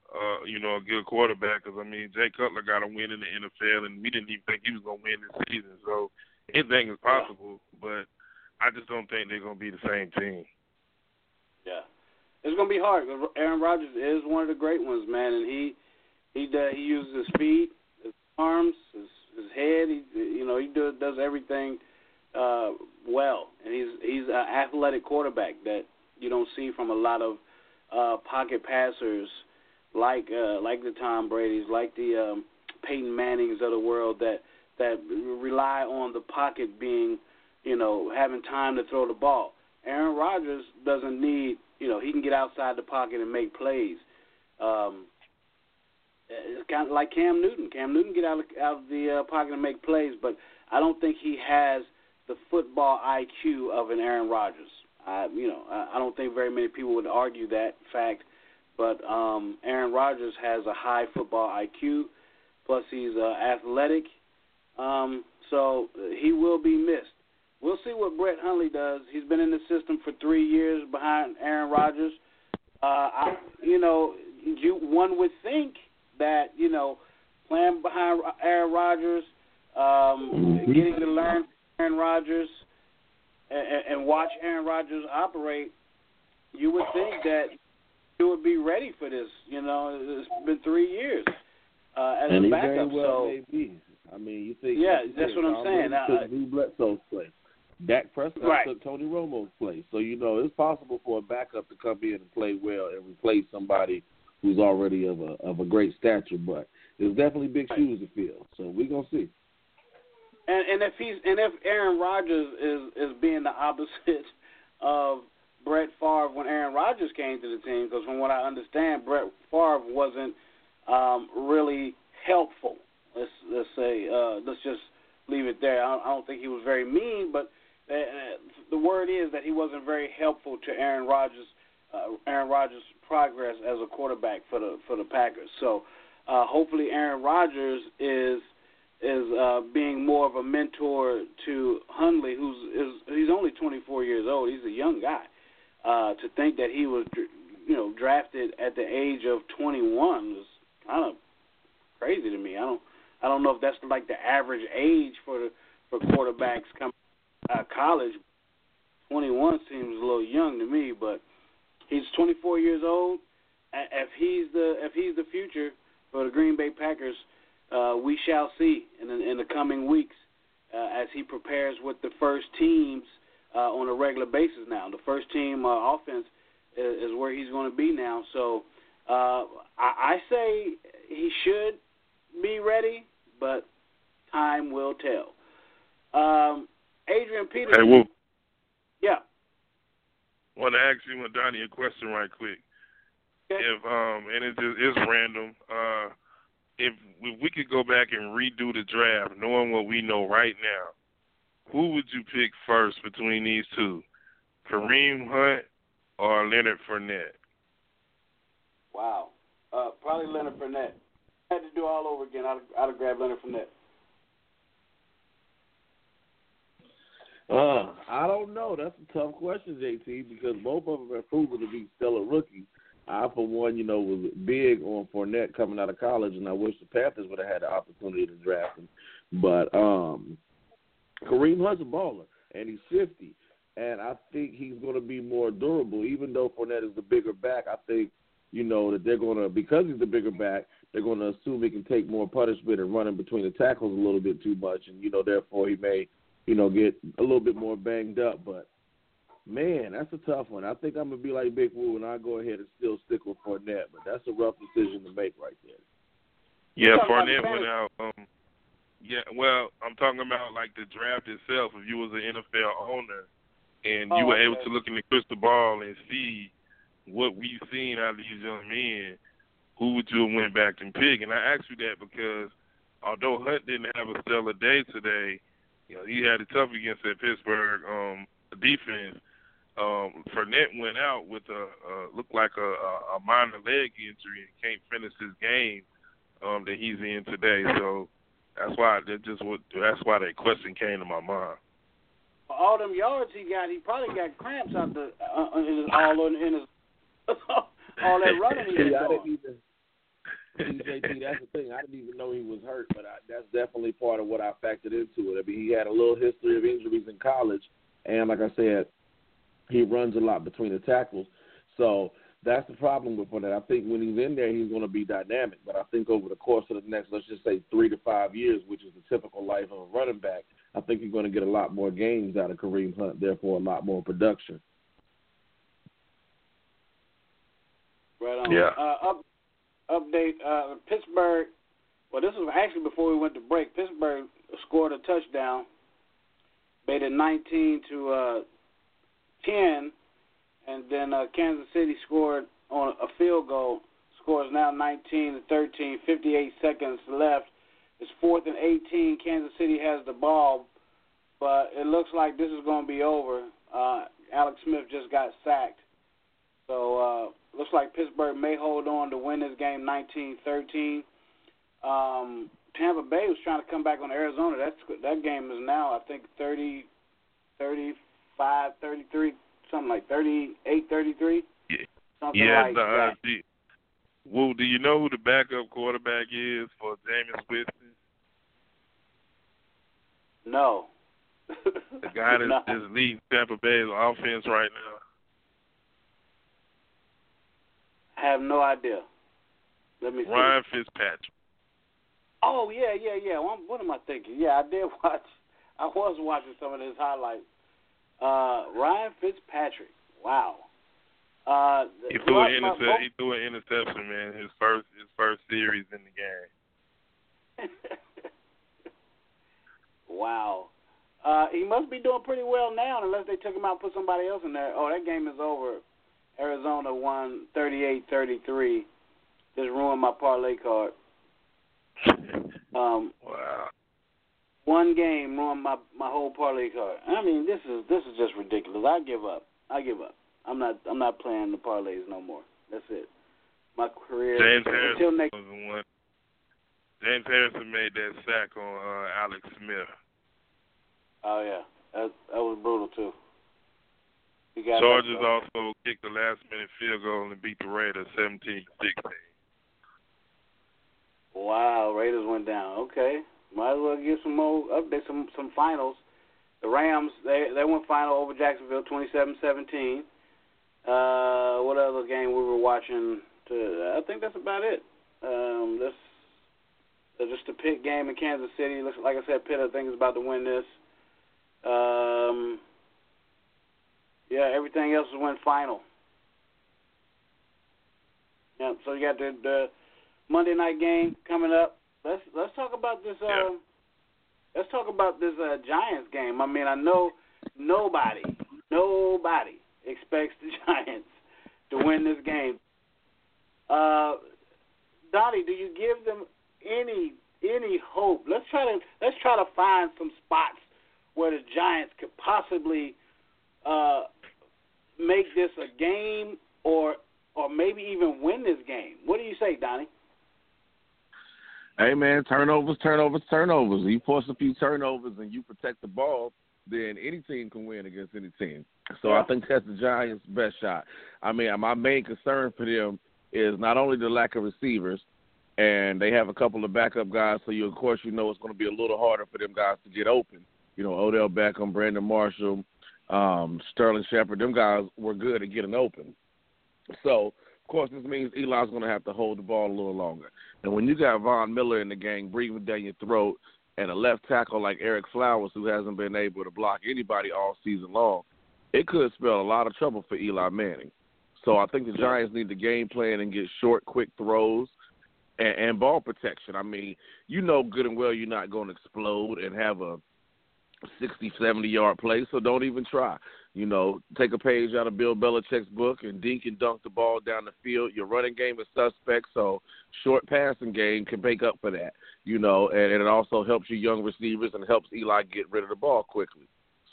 good quarterback. Because, Jay Cutler got a win in the NFL, and we didn't even think he was going to win this season. So anything is possible, but I just don't think they're going to be the same team. Yeah. It's going to be hard. Aaron Rodgers is one of the great ones, man, and he uses his feet, his arms, his head. He does everything well, and he's an athletic quarterback that you don't see from a lot of pocket passers like the Tom Brady's, like the Peyton Mannings of the world that rely on the pocket being, having time to throw the ball. Aaron Rodgers doesn't need, he can get outside the pocket and make plays. It's kind of like Cam Newton. Cam Newton get out of the pocket and make plays, but I don't think he has the football IQ of an Aaron Rodgers. I don't think very many people would argue that fact, but Aaron Rodgers has a high football IQ, plus he's athletic, so he will be missed. We'll see what Brett Hundley does. He's been in the system for 3 years behind Aaron Rodgers. One would think that, playing behind Aaron Rodgers, getting to learn Aaron Rodgers and watch Aaron Rodgers operate, you would think that you would be ready for this. It's been 3 years as a backup. Very well so, maybe. You think? Yeah, that's what I'm saying. Took Drew Bledsoe's place. Dak Prescott took Tony Romo's place. So it's possible for a backup to come in and play well and replace somebody who's already of a great stature. But it's definitely big shoes to fill. So we're gonna see. And if Aaron Rodgers is being the opposite of Brett Favre when Aaron Rodgers came to the team, because from what I understand, Brett Favre wasn't really helpful. Let's say let's just leave it there. I don't think he was very mean, but the word is that he wasn't very helpful to Aaron Rodgers' progress as a quarterback for the Packers. So hopefully Aaron Rodgers is being more of a mentor to Hundley, he's only 24 years old. He's a young guy. To think that he was, drafted at the age of 21 is kind of crazy to me. I don't know if that's like the average age for quarterbacks coming out of college. 21 seems a little young to me, but he's 24 years old. If he's the future for the Green Bay Packers, we shall see in the coming weeks as he prepares with the first teams on a regular basis now. The first team offense is where he's going to be now. So I say he should be ready, but time will tell. Adrian Peterson. Hey, Wolf. Yeah. I want to ask you and Donnie a question right quick. Okay. It's random. If we could go back and redo the draft, knowing what we know right now, who would you pick first between these two, Kareem Hunt or Leonard Fournette? Wow. Probably Leonard Fournette. If I had to do it all over again, I'd have grabbed Leonard Fournette. I don't know. That's a tough question, JT, because both of them have proven to be stellar rookies. I, for one, you know, was big on Fournette coming out of college, and I wish the Panthers would have had the opportunity to draft him. But Kareem Hunt's a baller, and he's 50, and I think he's going to be more durable. Even though Fournette is the bigger back, I think, you know, that they're going to, because he's the bigger back, they're going to assume he can take more punishment and run in between the tackles a little bit too much, and, you know, therefore he may, you know, get a little bit more banged up. But, man, that's a tough one. I think I'm going to be like Big Woo, and I'll go ahead and still stick with Fournette, but that's a rough decision to make right there. Yeah, Fournette went out. Well, I'm talking about, like, the draft itself. If you was an NFL owner and you were able to look in the crystal ball and see what we've seen out of these young men, who would you have went back and picked? And I asked you that because although Hunt didn't have a stellar day today, you know, he had it tough against that Pittsburgh defense. Fournette went out with a minor leg injury and can't finish his game that he's in today. So that's why that question came to my mind. All them yards he got, he probably got cramps out the all that running he did. JT, that's the thing. I didn't even know he was hurt, but that's definitely part of what I factored into it. I mean, he had a little history of injuries in college, and like I said, he runs a lot between the tackles. So that's the problem with that. I think when he's in there, he's going to be dynamic. But I think over the course of the next, let's just say, 3 to 5 years, which is the typical life of a running back, I think you're going to get a lot more games out of Kareem Hunt, therefore a lot more production. Right on. Yeah. Update, Pittsburgh, well, this was actually before we went to break. Pittsburgh scored a touchdown, made it 19-10, and then Kansas City scored on a field goal, scores now 19-13, 58 seconds left. It's 4th and 18. Kansas City has the ball, but it looks like this is going to be over. Alex Smith just got sacked. So looks like Pittsburgh may hold on to win this game 19-13. Tampa Bay was trying to come back on Arizona. That game is now, I think, 30, 35, 33, something like 38, 33. Yeah. Well, do you know who the backup quarterback is for Jameis Winston? No. The guy that's leading Tampa Bay's offense right now. I have no idea. Let me see. Ryan Fitzpatrick. Oh, yeah. What am I thinking? Yeah, I was watching some of his highlights. Ryan Fitzpatrick. Wow. He threw an interception, man. His first series in the game. Wow. He must be doing pretty well now, unless they took him out and put somebody else in there. Oh, that game is over. Arizona won 38-33. Just ruined my parlay card. Wow. One game ruined my whole parlay card. I mean, this is just ridiculous. I give up. I'm not playing the parlays no more. That's it. My career. James Harrison made that sack on Alex Smith. Oh yeah, that was brutal too. Chargers also kicked the last-minute field goal and beat the Raiders 17-16. Wow, Raiders went down. Okay, might as well get some more updates, some finals. The Rams they went final over Jacksonville 27-17. What other game we were watching? I think that's about it. Just the Pitt game in Kansas City. Like I said, Pitt, I think, is about to win this. Everything else went final. Yeah, so you got the Monday night game coming up. Let's talk about this. Let's talk about this Giants game. I mean, I know nobody expects the Giants to win this game. Donnie, do you give them any hope? Let's try to find some spots where the Giants could possibly make this a game or maybe even win this game. What do you say, Donnie? Hey man, turnovers. You force a few turnovers and you protect the ball, then any team can win against any team. So I think that's the Giants' best shot. I mean, my main concern for them is not only the lack of receivers, and they have a couple of backup guys, so you, of course, you know it's going to be a little harder for them guys to get open. You know, Odell Beckham, Brandon Marshall, Sterling Shepard, them guys were good at getting open. So, of course, this means Eli's going to have to hold the ball a little longer. And when you got Von Miller in the game breathing down your throat and a left tackle like Eric Flowers, who hasn't been able to block anybody all season long, it could spell a lot of trouble for Eli Manning. So I think the Giants need to game plan and get short, quick throws and ball protection. I mean, you know good and well you're not going to explode and have a 60, 70-yard play, so don't even try. You know, take a page out of Bill Belichick's book and dink and dunk the ball down the field. Your running game is suspect, so short passing game can make up for that, you know, and it also helps your young receivers and helps Eli get rid of the ball quickly.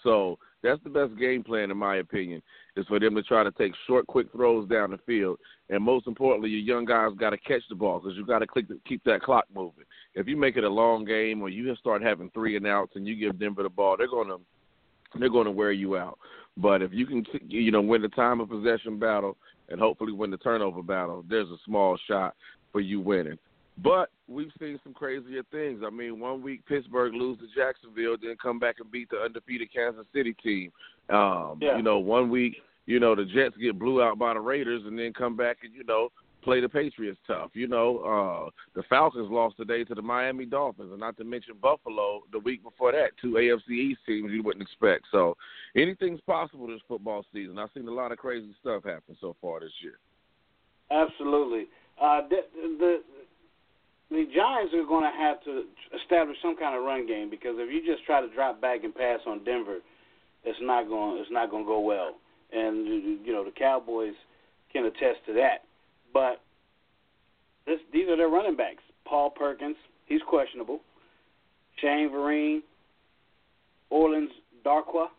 So that's the best game plan, in my opinion, is for them to try to take short, quick throws down the field. And most importantly, your young guys got to catch the ball because you got to keep that clock moving. If you make it a long game or you start having three and outs and you give Denver the ball, they're going to wear you out. But if you can, you know, win the time of possession battle and hopefully win the turnover battle, there's a small shot for you winning. But we've seen some crazier things. I mean, one week Pittsburgh lose to Jacksonville, then come back and beat the undefeated Kansas City team. You know, one week, you know, the Jets get blew out by the Raiders and then come back and, you know, play the Patriots tough. You know, the Falcons lost today to the Miami Dolphins, and not to mention Buffalo the week before that, two AFC East teams you wouldn't expect. So anything's possible this football season. I've seen a lot of crazy stuff happen so far this year. Absolutely. The Giants are going to have to establish some kind of run game because if you just try to drop back and pass on Denver, it's not going to go well. And, you know, the Cowboys can attest to that. But these are their running backs. Paul Perkins, he's questionable. Shane Vereen, Orleans Darqua,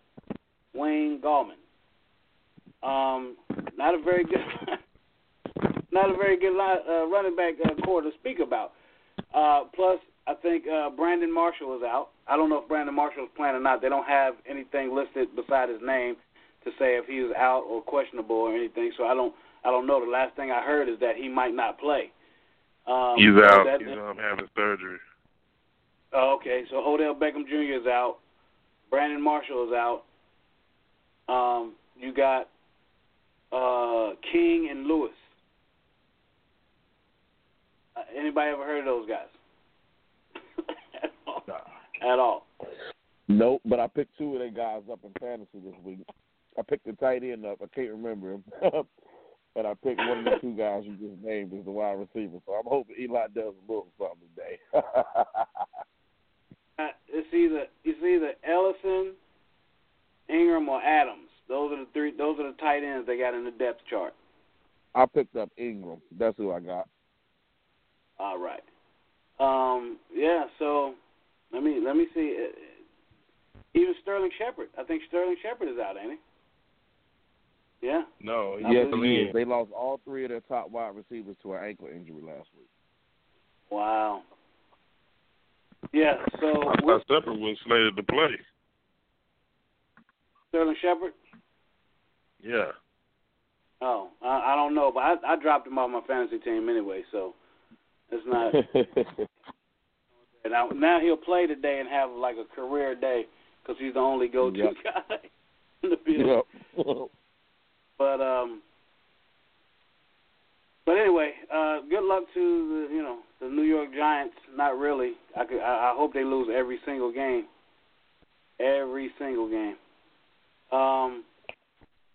Wayne Gallman. Not a very good running back core to speak about. Plus, I think Brandon Marshall is out. I don't know if Brandon Marshall is playing or not. They don't have anything listed beside his name to say if he is out or questionable or anything. So I don't know. The last thing I heard is that he might not play. He's out. He's having surgery. Okay, so Odell Beckham Jr. is out. Brandon Marshall is out. You got King and Lewis. Anybody ever heard of those guys? At all. Nope, but I picked two of their guys up in fantasy this week. I picked the tight end up. I can't remember him. But I picked one of the two guys you just named as the wide receiver. So I'm hoping Eli does a little something today. It's either Ellison, Ingram, or Adams. Those are the tight ends they got in the depth chart. I picked up Ingram. That's who I got. All right. So let me see. Even Sterling Shepard. I think Sterling Shepard is out, ain't he? Yeah. No. Yes, he is. They lost all three of their top wide receivers to an ankle injury last week. Wow. Yeah. So I thought Shepard was slated to play. Sterling Shepard. Yeah. Oh, I don't know, but I dropped him off my fantasy team anyway, so. It's not. Now he'll play today and have like a career day because he's the only go-to guy in the field. Yep. But anyway, good luck to the New York Giants. Not really. I hope they lose every single game. Every single game.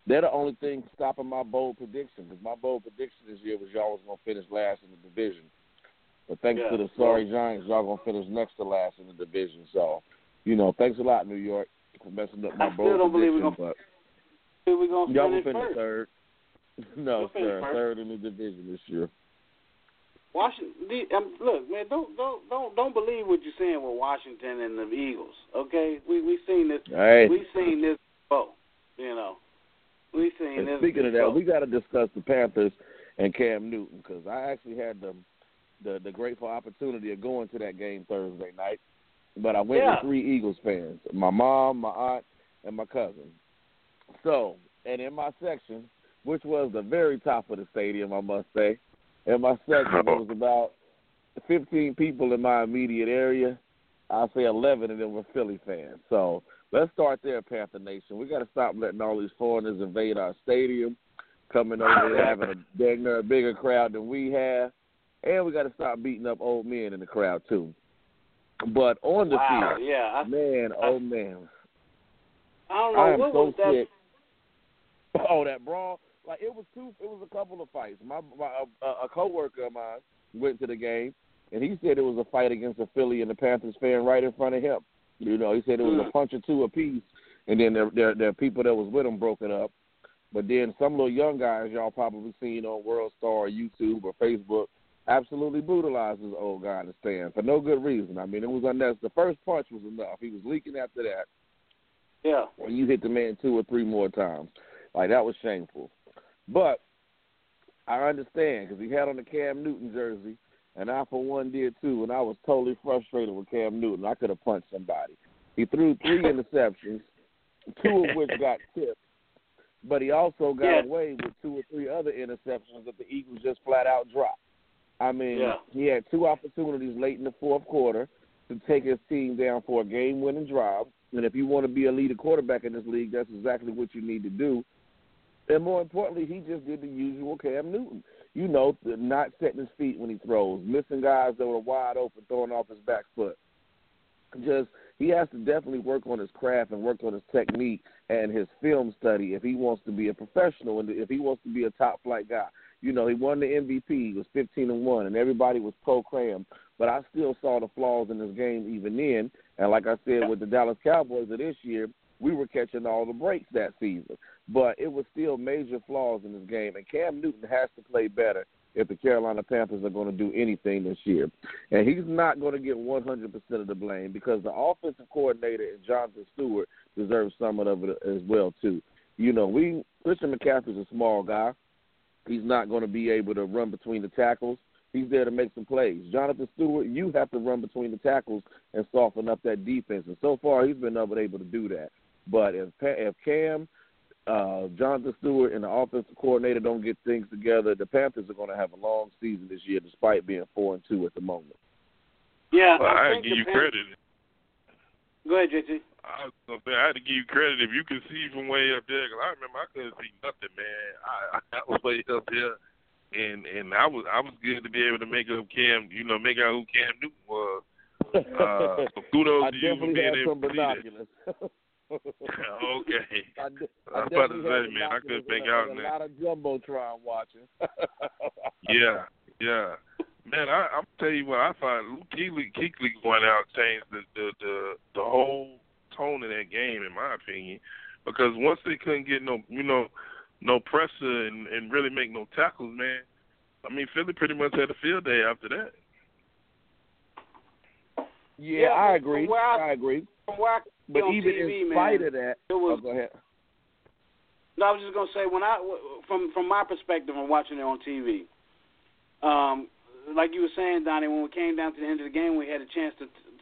They're the only thing stopping my bold prediction because my bold prediction this year was y'all was gonna finish last in the division. But thanks to the sorry Giants, y'all going to finish next to last in the division. So, thanks a lot, New York, for messing up my bowl. I still don't believe we're going to finish third. No, sir, third in the division this year. Washington, look, man, don't believe what you're saying with Washington and the Eagles. Okay, we seen this. Right. We seen this before. We seen and this. Speaking of that, we got to discuss the Panthers and Cam Newton because I actually had them. The grateful opportunity of going to that game Thursday night. But I went with three Eagles fans, my mom, my aunt, and my cousin. So, and in my section, which was the very top of the stadium, I must say, in my section there was about 15 people in my immediate area. I'll say 11 of them were Philly fans. So let's start there, Panther Nation. We got to stop letting all these foreigners invade our stadium, coming over there having a dang near bigger crowd than we have. And we got to stop beating up old men in the crowd, too. But on the field, man, I don't know. I am so sick. Oh, that brawl! Like it was a couple of fights. A coworker of mine went to the game, and he said it was a fight against a Philly and the Panthers fan right in front of him. You know, he said it was a punch or two apiece, and then the people that was with him broke it up. But then some little young guys y'all probably seen on World Star, or YouTube, or Facebook absolutely brutalized this old guy in the stand for no good reason. I mean, it was unnecessary. The first punch was enough. He was leaking after that. Yeah. When you hit the man two or three more times. Like, that was shameful. But I understand because he had on the Cam Newton jersey, and I, for one, did too, and I was totally frustrated with Cam Newton. I could have punched somebody. He threw three interceptions, two of which got tipped, but he also got away with two or three other interceptions that the Eagles just flat-out dropped. I mean, he had two opportunities late in the fourth quarter to take his team down for a game-winning drive. And if you want to be a leader quarterback in this league, that's exactly what you need to do. And more importantly, he just did the usual Cam Newton. You know, not setting his feet when he throws, missing guys that were wide open, throwing off his back foot. Just he has to definitely work on his craft and work on his technique and his film study if he wants to be a professional and if he wants to be a top-flight guy. You know, he won the MVP. He was 15-1, and everybody was pro-Cram. But I still saw the flaws in this game even then. And like I said, with the Dallas Cowboys of this year, we were catching all the breaks that season. But it was still major flaws in this game. And Cam Newton has to play better if the Carolina Panthers are going to do anything this year. And he's not going to get 100% of the blame because the offensive coordinator and Jonathan Stewart deserves some of it as well, too. You know, Christian McCaffrey's a small guy. He's not going to be able to run between the tackles. He's there to make some plays. Jonathan Stewart, you have to run between the tackles and soften up that defense. And so far, he's been able to do that. But if Cam, Jonathan Stewart, and the offensive coordinator don't get things together, the Panthers are going to have a long season this year despite being 4-2 at the moment. Yeah. Well, I give you credit. Go ahead, JT. I had to give you credit if you could see from way up there. Cause I remember I couldn't see nothing, man. I was way up there, and I was good to be able to make up Cam. You know, make out who Cam Newton was. So kudos to you for being able to see that. Okay. I was about to say, man, I couldn't make out. A lot of jumbotron watching. Yeah. Man, I'm tell you what, I find Luke Kuechly going out changed the whole tone of that game, in my opinion, because once they couldn't get no pressure and really make no tackles, man. I mean, Philly pretty much had a field day after that. Yeah, I agree. I agree. But even TV, in spite of that, go ahead. No, I was just gonna say when from my perspective, I'm watching it on TV. Like you were saying, Donnie, when we came down to the end of the game, we had a chance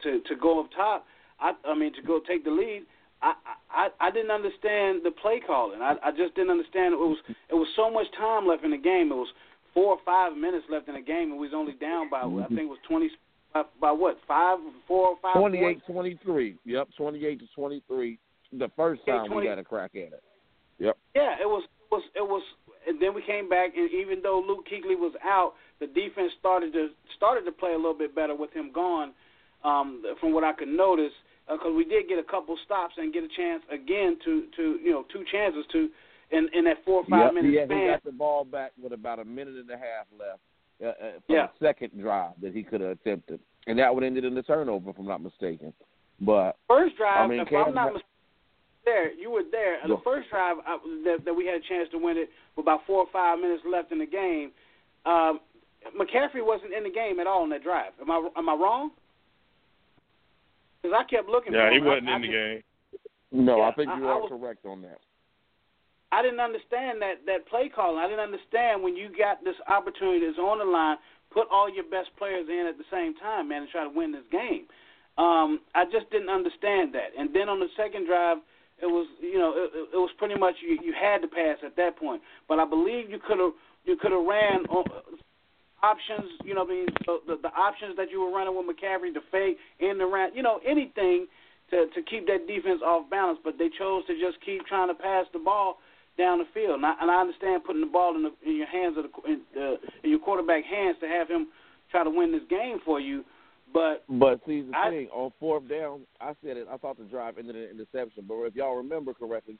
to go up top. I mean, to go take the lead. I didn't understand the play calling. I just didn't understand. It was so much time left in the game. It was 4 or 5 minutes left in the game, and we was only down by I think it was 20. By what? 4 or 5. 28-23. Yep, 28-23. The first time we got a crack at it. Yep. Yeah, it was. And then we came back, and even though Luke Kuechly was out, the defense started to play a little bit better with him gone. From what I could notice, because we did get a couple stops and get a chance again to two chances to in that 4 or 5 minute span. He got the ball back with about a minute and a half left the second drive that he could have attempted, and that would ended in the turnover, if I'm not mistaken. But first drive, you were there. And the first drive that we had a chance to win it with about 4 or 5 minutes left in the game, McCaffrey wasn't in the game at all in that drive. Am I wrong? Because I kept looking for him. Yeah, he wasn't in the game. No, I think you are correct on that. I didn't understand that play calling. I didn't understand when you got this opportunity that's on the line, put all your best players in at the same time, man, and try to win this game. I just didn't understand that. And then on the second drive, it was, you know, it was pretty much you had to pass at that point. But I believe you could have ran on options, you know what I mean? So the options that you were running with McCaffrey, the fake, in the round, you know, anything to keep that defense off balance. But they chose to just keep trying to pass the ball down the field. And I understand putting the ball in your hands of in your quarterback hands to have him try to win this game for you. But see, the thing, on fourth down, I said it, I thought the drive ended in an interception. But if y'all remember correctly,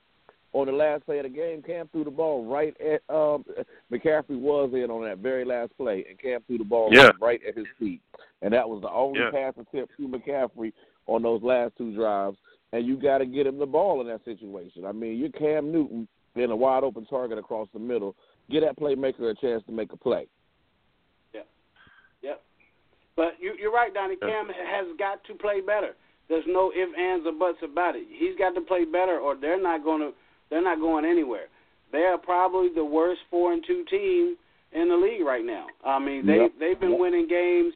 on the last play of the game, Cam threw the ball right at McCaffrey was in on that very last play, and Cam threw the ball right at his feet. And that was the only pass attempt to McCaffrey on those last two drives. And you got to get him the ball in that situation. I mean, you're Cam Newton in a wide-open target across the middle. Get that playmaker a chance to make a play. Yep. But you're right, Donnie. Cam has got to play better. There's no ifs, ands, or buts about it. He's got to play better, or they're not going anywhere. They are probably the worst 4-2 team in the league right now. I mean, they've been winning games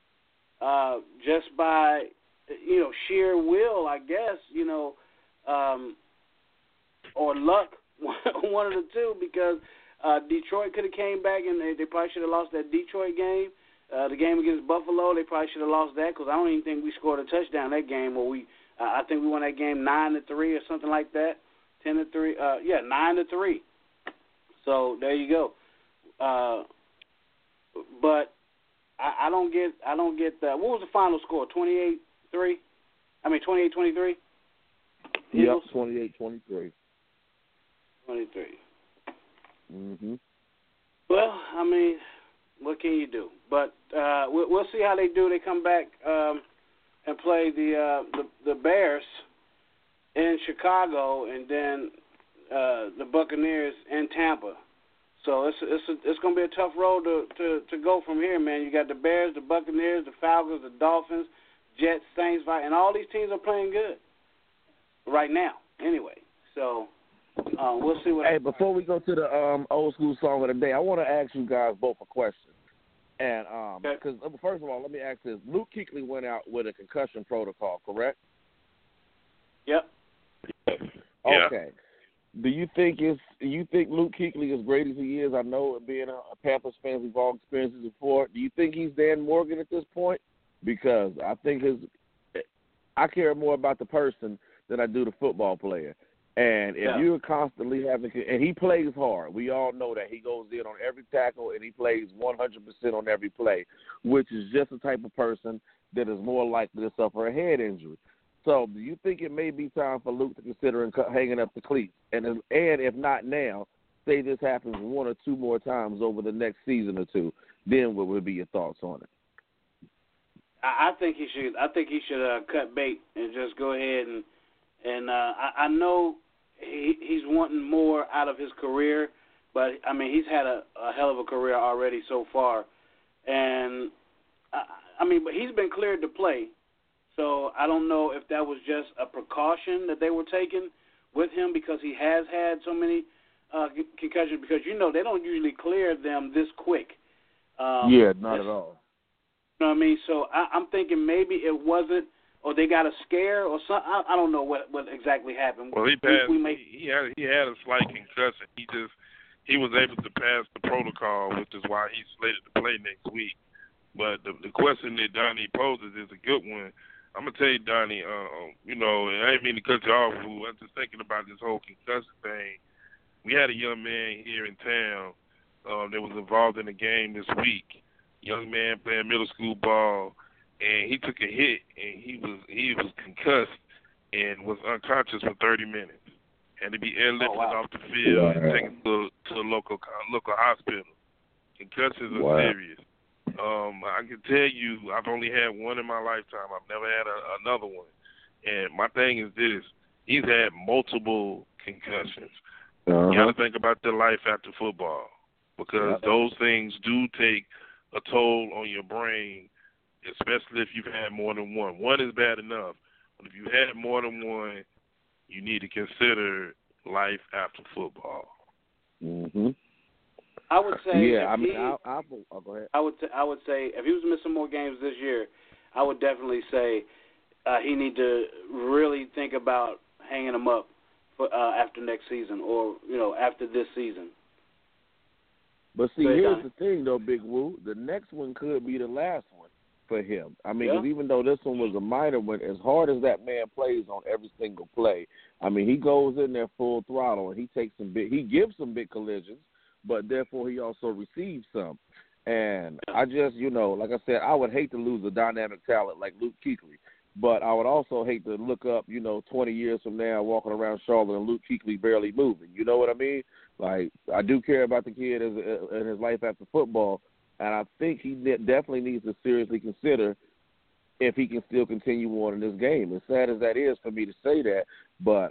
just by, you know, sheer will, I guess, you know, or luck, one of the two, because Detroit could have came back and they probably should have lost that Detroit game. The game against Buffalo, they probably should have lost that because I don't even think we scored a touchdown that game. Or I think we won that game 9-3 or something like that, 10-3. 9-3. So there you go. But I don't get that. What was the final score? 28-3. I mean 28-23. Yep, 28-23. 23. Mhm. Well, I mean, what can you do? But we'll see how they do. They come back and play the Bears in Chicago, and then the Buccaneers in Tampa. So it's going to be a tough road to go from here, man. You got the Bears, the Buccaneers, the Falcons, the Dolphins, Jets, Saints, and all these teams are playing good right now. Anyway, so. We'll see what. Hey, before we go to the old school song of the day, I want to ask you guys both a question. And because first of all, let me ask this: Luke Kuechly went out with a concussion protocol, correct? Yep. Okay. Do you think Luke Kuechly, as great as he is, I know being a Panthers fan, we've all experienced this before. Do you think he's Dan Morgan at this point? Because I think I care more about the person than I do the football player. And if you're constantly having – and he plays hard. We all know that. He goes in on every tackle, and he plays 100% on every play, which is just the type of person that is more likely to suffer a head injury. So do you think it may be time for Luke to consider hanging up the cleats? And if not now, say this happens one or two more times over the next season or two, then what would be your thoughts on it? I think he should cut bait and just go ahead and – and I know he's wanting more out of his career, but, I mean, he's had a hell of a career already so far. And, but he's been cleared to play, so I don't know if that was just a precaution that they were taking with him because he has had so many concussions because, you know, they don't usually clear them this quick. Not at all. You know what I mean? So I'm thinking maybe it wasn't, or they got a scare or something. I don't know what exactly happened. Well, he had a slight concussion. He was able to pass the protocol, which is why he's slated to play next week. But the question that Donnie poses is a good one. I'm going to tell you, Donnie, you know, I didn't mean to cut you off. I was just thinking about this whole concussion thing. We had a young man here in town that was involved in a game this week. Young man playing middle school ball. And he took a hit, and he was concussed and was unconscious for 30 minutes. Had to be airlifted off the field and taken to a local hospital. Concussions are serious. I can tell you I've only had one in my lifetime. I've never had another one. And my thing is this. He's had multiple concussions. You got to think about their life after football because those things do take a toll on your brain, especially if you've had more than one. One is bad enough, but if you had more than one, you need to consider life after football. Mhm. I would say, I would say if he was missing more games this year, I would definitely say he need to really think about hanging him up for, after next season, or after this season. But see, here's the thing, though, Big Woo. The next one could be the last one for him. I mean, yeah. Even though this one was a minor one, as hard as that man plays on every single play, I mean, he goes in there full throttle and he takes some big, he gives some big collisions, but therefore he also receives some. And I just, like I said, I would hate to lose a dynamic talent like Luke Kuechly, but I would also hate to look up, 20 years from now, walking around Charlotte and Luke Kuechly barely moving. You know what I mean? Like, I do care about the kid and his life after football, and I think he definitely needs to seriously consider if he can still continue on in this game. As sad as that is for me to say that, but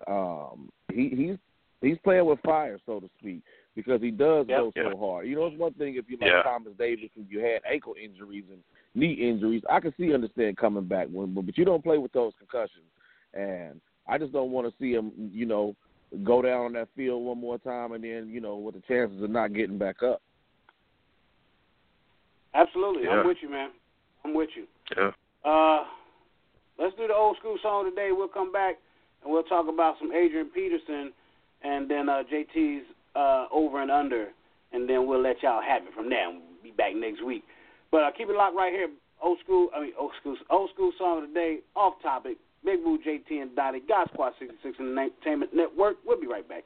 he's playing with fire, so to speak, because he does go so hard. It's one thing if you're like Thomas Davis and you had ankle injuries and knee injuries. I can understand coming back, but you don't play with those concussions. And I just don't want to see him, go down on that field one more time and then, with the chances of not getting back up. Absolutely. Yeah. I'm with you, man. I'm with you. Yeah. Let's do the old school song today. We'll come back and we'll talk about some Adrian Peterson and then JT's over and under, and then we'll let y'all have it from there. We'll be back next week. But keep it locked right here. Old school song today, off topic. Big Woo, JT, and Donnie, God Squad 66 Entertainment Network. We'll be right back.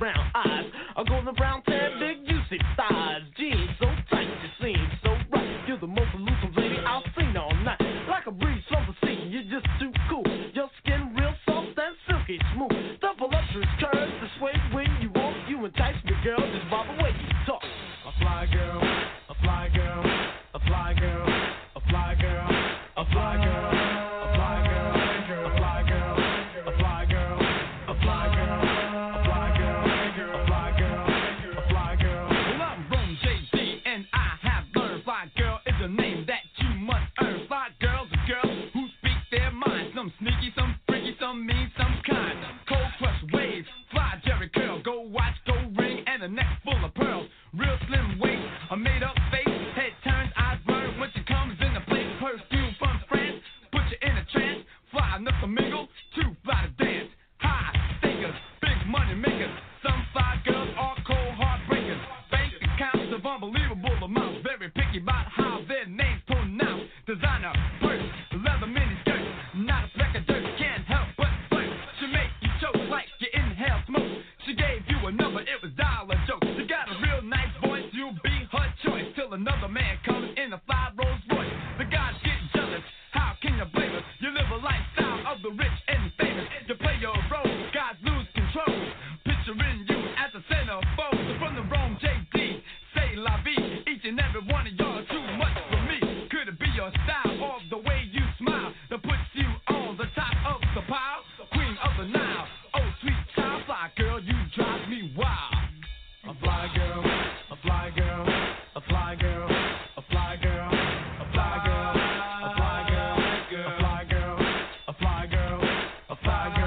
Brown eyes, a golden brown tan, big juicy thighs, jeans so tight you seem so pearls, real slim waist, a made-up face, head turns, eyes burn when she comes in the place. Perfume from France, put you in a trance, fly enough to mingle, too fly to dance. High thinkers, big money makers, some fly girls are cold heartbreakers. Bank accounts of unbelievable amounts, very picky about how their names pronounced. Designer, purse, leather mini skirt, not a speck of dirt, can't help but flirt. She make you choke like you inhale smoke. She gave you a number, it was dollar joke. She got a real nice voice, you'll be her choice. Till another man comes in a five Rolls Royce. The guys get jealous, how can you blame us? You live a lifestyle of the rich and famous. You play your role, guys lose control. Picturing you as a centerfold. So from the Rome, JT, say la vie. Each and every one of y'all are too much for me. Could it be your style or the way you smile that puts you on the top of the pile? Queen of the Nile, oh sweet child, fly girl, you drive me wild. A fly girl, a fly girl, a fly girl, a fly girl, a fly girl, a fly girl, a fly girl, a fly girl, a fly girl, a fly girl, a fly girl, a fly girl,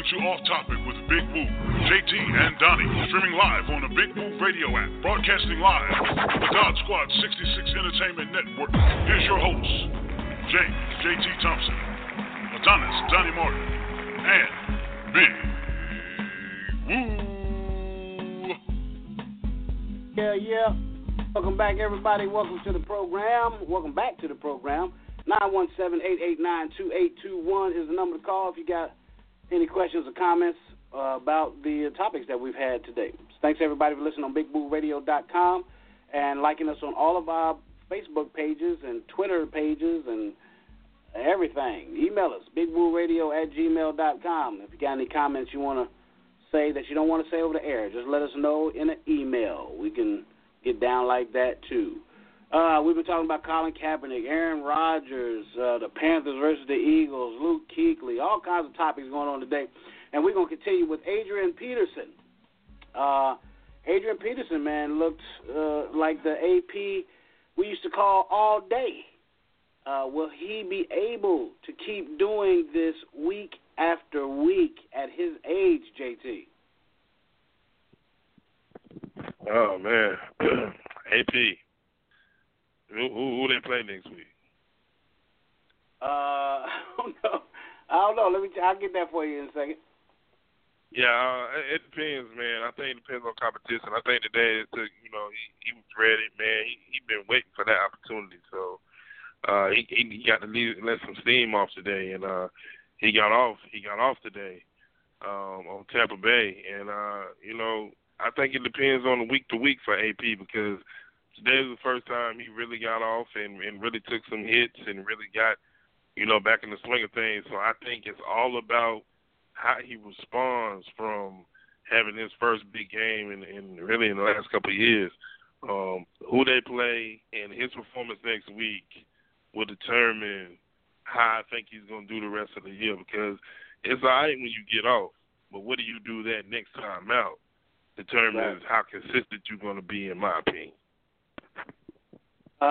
to Off Topic with Big Woo, JT, and Donnie, streaming live on the Big Woo Radio app, broadcasting live from the God Squad 66 Entertainment Network. Here's your hosts, JT Thompson, Adonis, Donnie Martin, and Big Woo. Yeah. Welcome back, everybody. Welcome to the program. 917-889-2821 is the number to call if you got any questions or comments about the topics that we've had today. Thanks, everybody, for listening on BigBooRadio.com and liking us on all of our Facebook pages and Twitter pages and everything. Email us, BigBooRadio@gmail.com. If you got any comments you want to say that you don't want to say over the air, just let us know in an email. We can get down like that, too. We've been talking about Colin Kaepernick, Aaron Rodgers, the Panthers versus the Eagles, Luke Kuechly, all kinds of topics going on today. And we're going to continue with Adrian Peterson. Adrian Peterson, man, looked like the AP we used to call All Day. Will he be able to keep doing this week after week at his age, JT? Oh, man. AP. Who they play next week? I don't know. I'll get that for you in a second. Yeah, it depends, man. I think it depends on competition. I think today, he was ready, man. He's been waiting for that opportunity. So he got to let some steam off today, and he got off today on Tampa Bay. And, I think it depends on the week-to-week for AP because – today was the first time he really got off and really took some hits and really got, back in the swing of things. So I think it's all about how he responds from having his first big game and really in the last couple of years. Who they play and his performance next week will determine how I think he's going to do the rest of the year because it's all right when you get off, but what do you do that next time out determines how consistent you're going to be, in my opinion.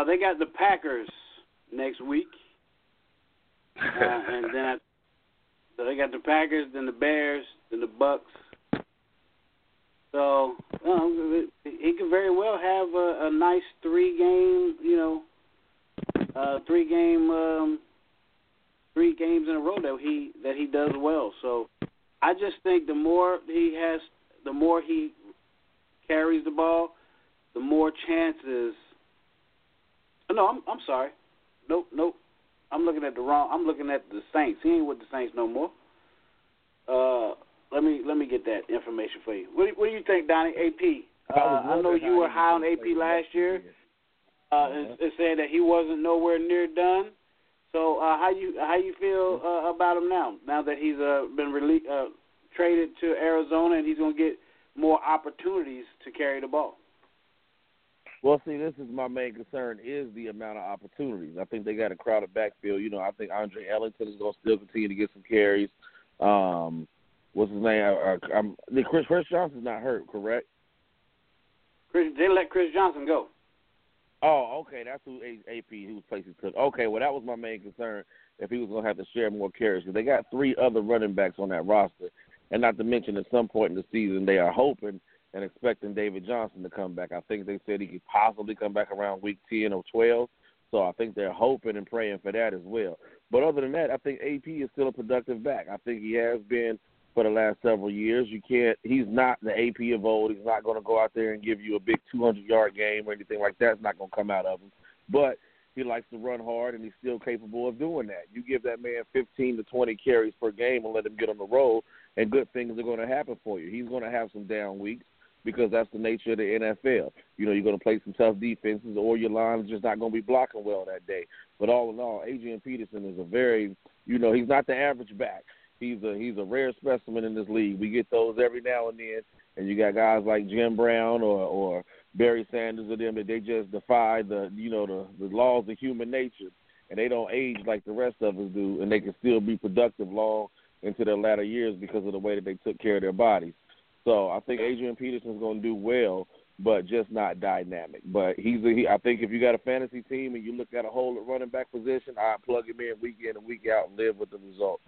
They got the Packers next week, and then so they got the Packers, then the Bears, then the Bucks. So he could very well have a nice three games in a row that he does well. So I just think the more he carries the ball, the more chances. No, I'm sorry. Nope. I'm looking at the Saints. He ain't with the Saints no more. Let me get that information for you. What do you think, Donnie? AP. I know you were high on AP last year. And saying that he wasn't nowhere near done. So how you feel about him now that he's been traded to Arizona and he's going to get more opportunities to carry the ball? Well, see, this is my main concern is the amount of opportunities. I think they got a crowded backfield. You know, I think Andre Ellington is going to still continue to get some carries. What's his name? Chris Johnson's not hurt, correct? They let Chris Johnson go. Oh, okay, that's who AP, whose place he took. Okay, well, that was my main concern, if he was going to have to share more carries. Because they got three other running backs on that roster. And not to mention, at some point in the season, they are hoping and expecting David Johnson to come back. I think they said he could possibly come back around week 10 or 12. So I think they're hoping and praying for that as well. But other than that, I think AP is still a productive back. I think he has been for the last several years. He's not the AP of old. He's not going to go out there and give you a big 200-yard game or anything like that. It's not going to come out of him. But he likes to run hard, and he's still capable of doing that. You give that man 15 to 20 carries per game and let him get on the road, and good things are going to happen for you. He's going to have some down weeks because that's the nature of the NFL. You know, you're going to play some tough defenses or your line is just not going to be blocking well that day. But all in all, Adrian Peterson is a very, you know, he's not the average back. He's a rare specimen in this league. We get those every now and then, and you got guys like Jim Brown or Barry Sanders or them that they just defy the laws of human nature, and they don't age like the rest of us do, and they can still be productive long into their latter years because of the way that they took care of their bodies. So I think Adrian Peterson's going to do well, but just not dynamic. But I think if you got a fantasy team and you look at a hole at running back position, I'd plug him in week in and week out and live with the results.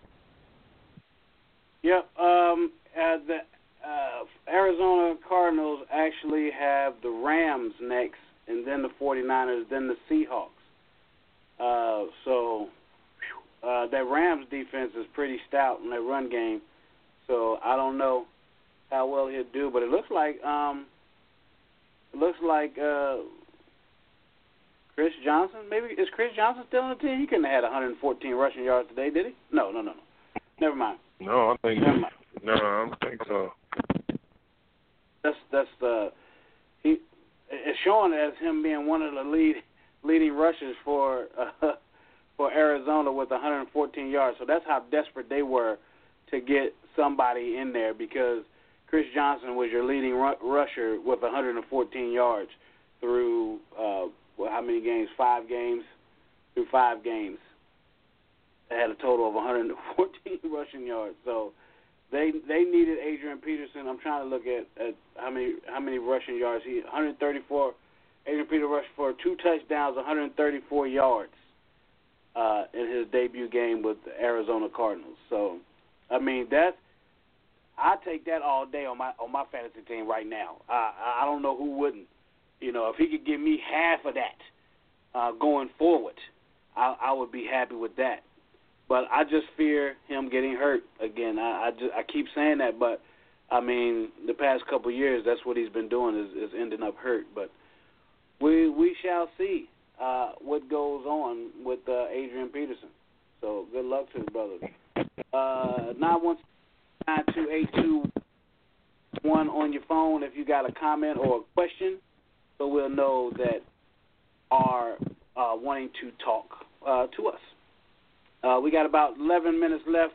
Yep. The Arizona Cardinals actually have the Rams next, and then the 49ers, then the Seahawks. So that Rams defense is pretty stout in their run game. So I don't know how well he'll do, but it looks like Chris Johnson. Maybe is Chris Johnson still on the team? He couldn't have had 114 rushing yards today, did he? No. Never mind. No, I don't think so. It's showing as him being one of the leading rushers for Arizona with 114 yards. So that's how desperate they were to get somebody in there, because Chris Johnson was your leading rusher with 114 yards through how many games? 5 games. Through 5 games, they had a total of 114 rushing yards. So they needed Adrian Peterson. I'm trying to look at how many rushing yards he 134. Adrian Peterson rushed for 2 touchdowns, 134 yards in his debut game with the Arizona Cardinals. So I mean I take that all day on my fantasy team right now. I don't know who wouldn't. You know, if he could give me half of that going forward, I would be happy with that. But I just fear him getting hurt again. I keep saying that, but I mean the past couple of years that's what he's been doing is ending up hurt. But we shall see what goes on with Adrian Peterson. So good luck to the brother. 916-928-21 on your phone if you got a comment or a question, so we'll know that are wanting to talk to us. We got about 11 minutes left.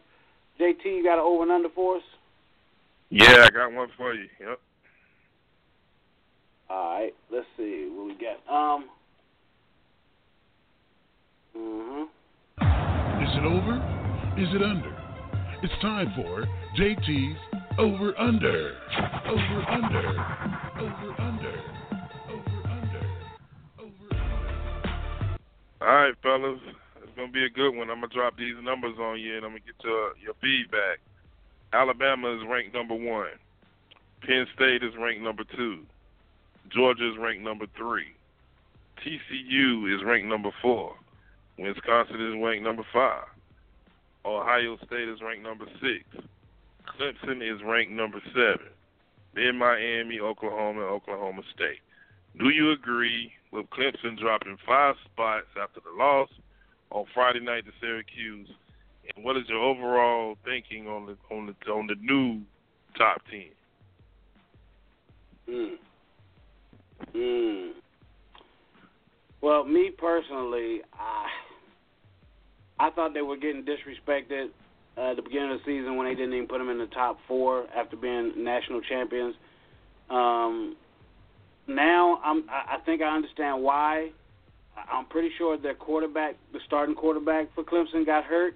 JT, you got an over and under for us? Yeah, I got one for you. Yep. All right. Let's see what we got. Is it over? Is it under? It's time for JT's over under. Over under. Over under. Over under. Over under. All right, fellas. Gonna be a good one. I'm gonna drop these numbers on you, and I'm gonna get your feedback. Alabama is ranked number 1. Penn State is ranked number 2. Georgia is ranked number 3. TCU is ranked number 4. Wisconsin is ranked number 5. Ohio State is ranked number 6. Clemson is ranked number 7. Then Miami, Oklahoma, and Oklahoma State. Do you agree with Clemson dropping 5 spots after the loss on Friday night to Syracuse, and what is your overall thinking on the new top 10? Well, me personally, I thought they were getting disrespected at the beginning of the season when they didn't even put them in the top four after being national champions. Now I think I understand why. I'm pretty sure their quarterback, the starting quarterback for Clemson, got hurt,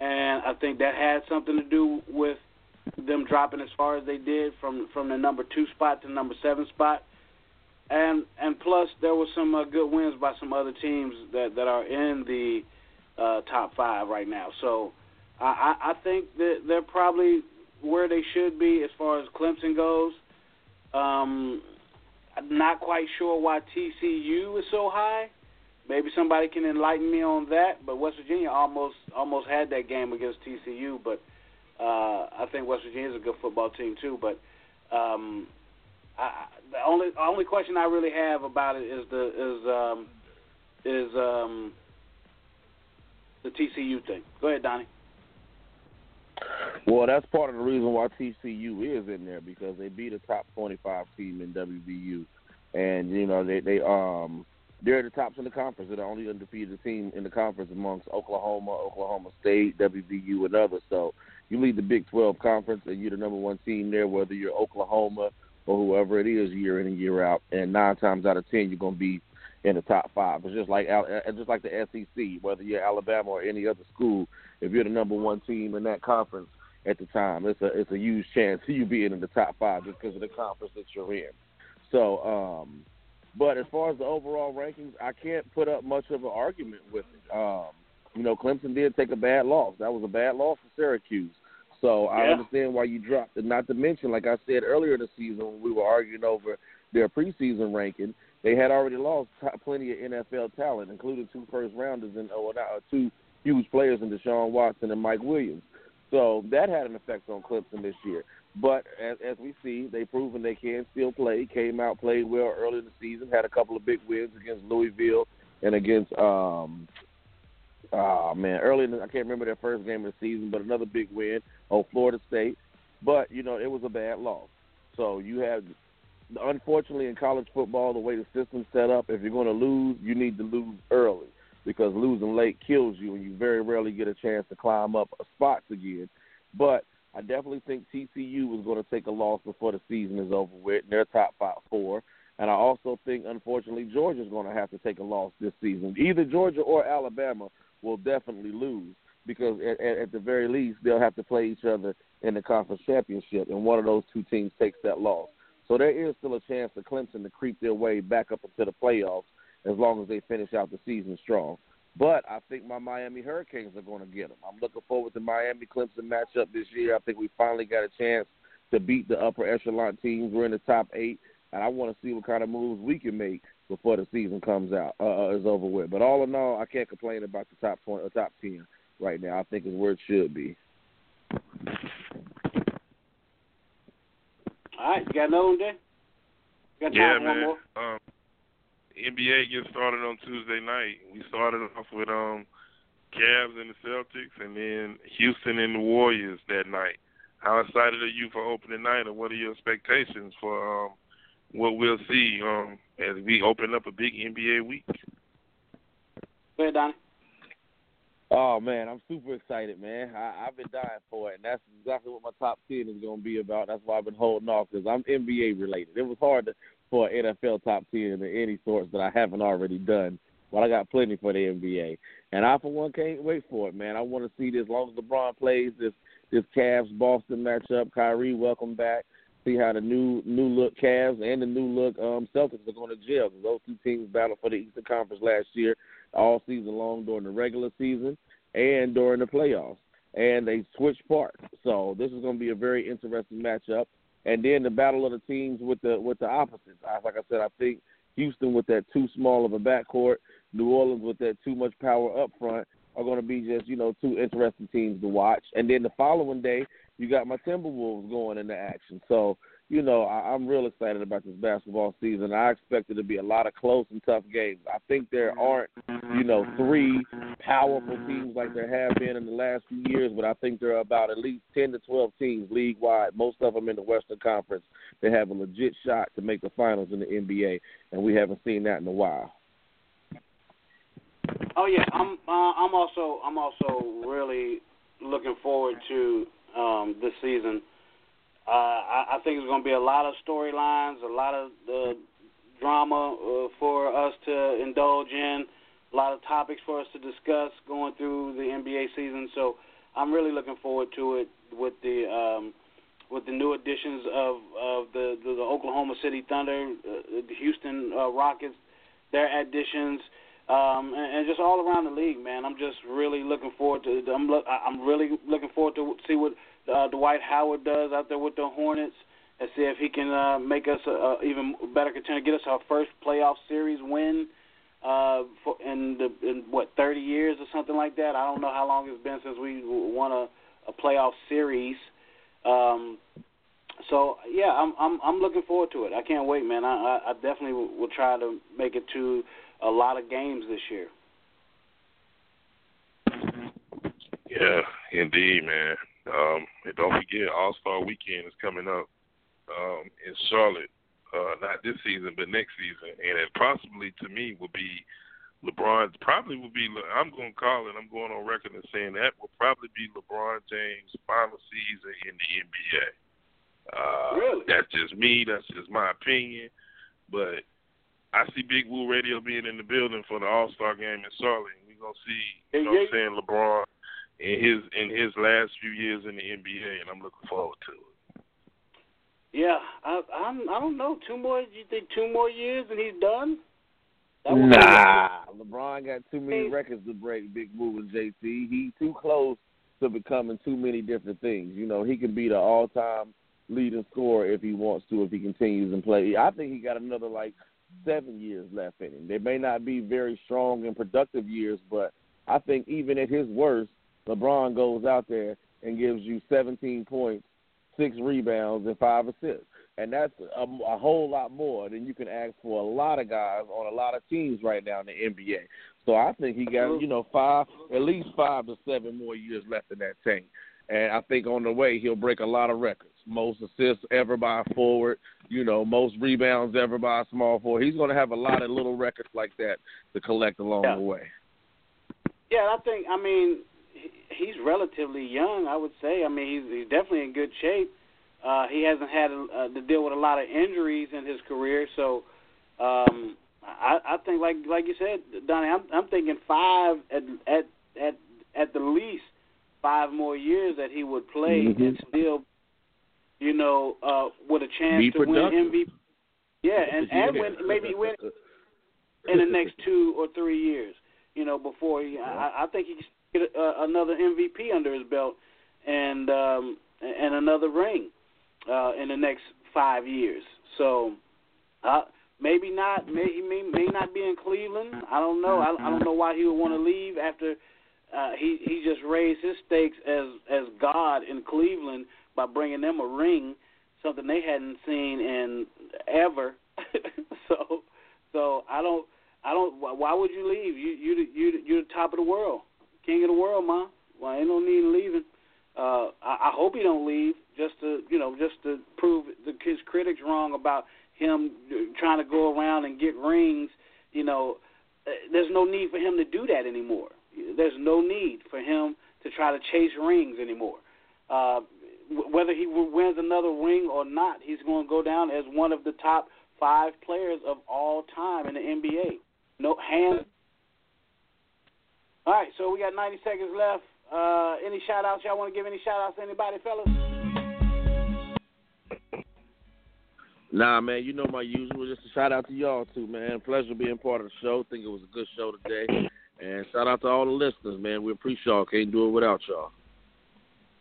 and I think that had something to do with them dropping as far as they did from the number 2 spot to the number 7 spot. And plus, there were some good wins by some other teams that are in the top 5 right now. So I think that they're probably where they should be as far as Clemson goes. I'm not quite sure why TCU is so high. Maybe somebody can enlighten me on that. But West Virginia almost had that game against TCU. But I think West Virginia is a good football team too. But the only question I really have about it is the TCU thing. Go ahead, Donnie. Well, that's part of the reason why TCU is in there, because they beat a top 25 team in WVU, and you know they're the tops in the conference. They're the only undefeated team in the conference amongst Oklahoma, Oklahoma State, WVU, and others. So you lead the Big 12 conference, and you're the number one team there, whether you're Oklahoma or whoever it is, year in and year out. And 9 times out of 10, you're gonna be in the top 5. It's just like the SEC, whether you're Alabama or any other school. If you're the number one team in that conference at the time, it's a huge chance you being in the top 5 just because of the conference that you're in. So, but as far as the overall rankings, I can't put up much of an argument with it. Clemson did take a bad loss. That was a bad loss for Syracuse. So I understand why you dropped it. Not to mention, like I said earlier in the season when we were arguing over their preseason ranking, they had already lost plenty of NFL talent, including 2 first-rounders and 2 huge players in Deshaun Watson and Mike Williams. So that had an effect on Clemson this year. But as we see, they've proven they can still play, came out, played well early in the season, had a couple of big wins against Louisville and against I can't remember their first game of the season, but another big win on Florida State. But, it was a bad loss. So you have – unfortunately, in college football, the way the system's set up, if you're going to lose, you need to lose early, because losing late kills you, and you very rarely get a chance to climb up spots again. But I definitely think TCU was going to take a loss before the season is over with, and they're top 4. And I also think, unfortunately, Georgia's going to have to take a loss this season. Either Georgia or Alabama will definitely lose, because at the very least, they'll have to play each other in the conference championship, and one of those 2 teams takes that loss. So there is still a chance for Clemson to creep their way back up into the playoffs as long as they finish out the season strong. But I think my Miami Hurricanes are going to get them. I'm looking forward to Miami-Clemson matchup this year. I think we finally got a chance to beat the upper echelon teams. We're in the top 8, and I want to see what kind of moves we can make before the season is over with. But all in all, I can't complain about the top 20 or top 10 right now. I think is where it should be. All right, you got another one, Jay? Got time for one more? NBA gets started on Tuesday night. We started off with Cavs and the Celtics, and then Houston and the Warriors that night. How excited are you for opening night, and what are your expectations for what we'll see as we open up a big NBA week? Go ahead, Donnie. Oh, man, I'm super excited, man. I've been dying for it, and that's exactly what my top 10 is going to be about. That's why I've been holding off, because I'm NBA-related. It was hard for an NFL top 10 of any sorts that I haven't already done, but I got plenty for the NBA. And I, for one, can't wait for it, man. I want to see this, as long as LeBron plays, this Cavs-Boston matchup. Kyrie, welcome back. See how the new look Cavs and the new look Celtics are going to gel, because those 2 teams battled for the Eastern Conference last year all season long during the regular season and during the playoffs, and they switched parts. So this is going to be a very interesting matchup. And then the battle of the teams with the opposites. Like I said, I think Houston with that too small of a backcourt, New Orleans with that too much power up front are going to be just 2 interesting teams to watch. And then the following day, you got my Timberwolves going into action. So, I'm real excited about this basketball season. I expect it to be a lot of close and tough games. I think there aren't, 3 powerful teams like there have been in the last few years, but I think there are about at least 10 to 12 teams league-wide, most of them in the Western Conference, that have a legit shot to make the finals in the NBA, and we haven't seen that in a while. Oh yeah, I'm also really looking forward to this season. I think it's going to be a lot of storylines, a lot of drama for us to indulge in, a lot of topics for us to discuss going through the NBA season. So I'm really looking forward to it with the new additions of the Oklahoma City Thunder, the Houston Rockets, their additions. And just all around the league, man. I'm just really looking forward to. I'm really looking forward to see what Dwight Howard does out there with the Hornets, and see if he can make us a even better contender, get us our first playoff series win in 30 years or something like that. I don't know how long it's been since we won a playoff series. So yeah, I'm looking forward to it. I can't wait, man. I definitely will try to make it to a lot of games this year. Yeah, indeed, man. And don't forget, All-Star Weekend is coming up in Charlotte, not this season, but next season. And it possibly, to me, will be LeBron. Probably will be, I'm going to call it, I'm going on record and saying that will probably be LeBron James' final season in the NBA. Really? That's just me. That's just my opinion. But I see Big Woo Radio being in the building for the All-Star game in Charlotte. We're going to see, you know what I'm saying, LeBron in his last few years in the NBA, and I'm looking forward to it. Yeah, I don't know. You think 2 more years and he's done? Nah. LeBron got too many records to break, Big Woo and JT. He's too close to becoming too many different things. You know, he can be the all-time leading scorer if he wants to, if he continues and play. I think he got another, 7 years left in him. They may not be very strong and productive years, but I think even at his worst, LeBron goes out there and gives you 17 points, 6 rebounds, and 5 assists. And that's a whole lot more than you can ask for a lot of guys on a lot of teams right now in the NBA. So I think he got, at least five to 7 more years left in that tank. And I think on the way he'll break a lot of records. Most assists ever by a forward, most rebounds ever by a small forward. He's going to have a lot of little records like that to collect along the way. Yeah, I think he's relatively young, I would say. He's definitely in good shape. He hasn't had to deal with a lot of injuries in his career. So I think, like you said, Donnie, I'm thinking 5 at the least 5 more years that he would play and still – with a chance to win MVP. Yeah, and maybe win in the next 2 or 3 years, before he I think he can get another MVP under his belt and another ring in the next 5 years. So maybe not, may not be in Cleveland. I don't know. I don't know why he would want to leave after he just raised his stakes as God in Cleveland by bringing them a ring, something they hadn't seen in ever. so I don't. Why would you leave? You're the top of the world, king of the world, ma. Well, ain't no need in leaving. I hope he don't leave just to prove his critics wrong about him trying to go around and get rings. There's no need for him to do that anymore. There's no need for him to try to chase rings anymore. Whether he wins another ring or not, he's going to go down as one of the top 5 players of all time in the NBA. No hands. All right, so we got 90 seconds left. Any shout-outs? Y'all want to give any shout-outs to anybody, fellas? Nah, man, you know my usual. Just a shout-out to y'all, too, man. Pleasure being part of the show. Think it was a good show today. And shout-out to all the listeners, man. We appreciate y'all. Can't do it without y'all.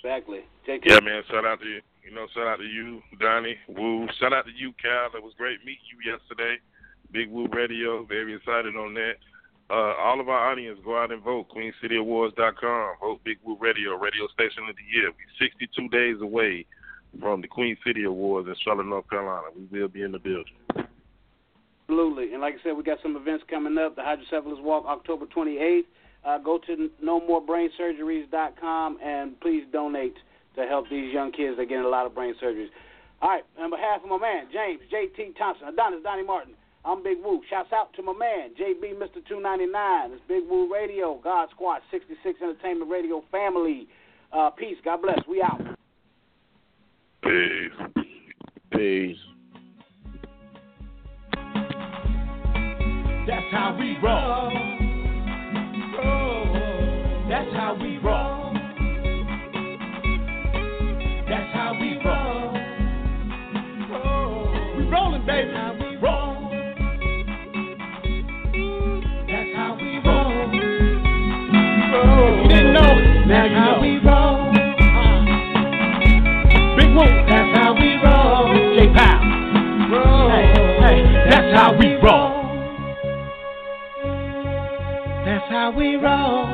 Exactly. Yeah, man, shout out to you. Shout out to you, Donnie, Woo. Shout out to you, Cal. It was great meeting you yesterday. Big Woo Radio, very excited on that. All of our audience, go out and vote. QueenCityAwards.com. Vote Big Woo Radio, radio station of the year. We're 62 days away from the Queen City Awards in Charlotte, North Carolina. We will be in the building. Absolutely. And like I said, we got some events coming up. The Hydrocephalus Walk, October 28th. Go to NoMoreBrainSurgeries.com and please donate to help these young kids that get a lot of brain surgeries. All right, on behalf of my man, James, JT Thompson, Adonis, Donnie Martin, I'm Big Woo. Shouts out to my man, JB, Mr. 299. It's Big Woo Radio, God Squad 66 Entertainment Radio family. Peace. God bless. We out. Peace. Peace. That's how we roll. That's how we roll. That's how we roll. We rolling, baby. How we roll. That's how we roll. If you didn't know it, now you know. We roll. Big move. That's how we roll. J Pow. Hey, hey. That's how we roll. That's how we roll.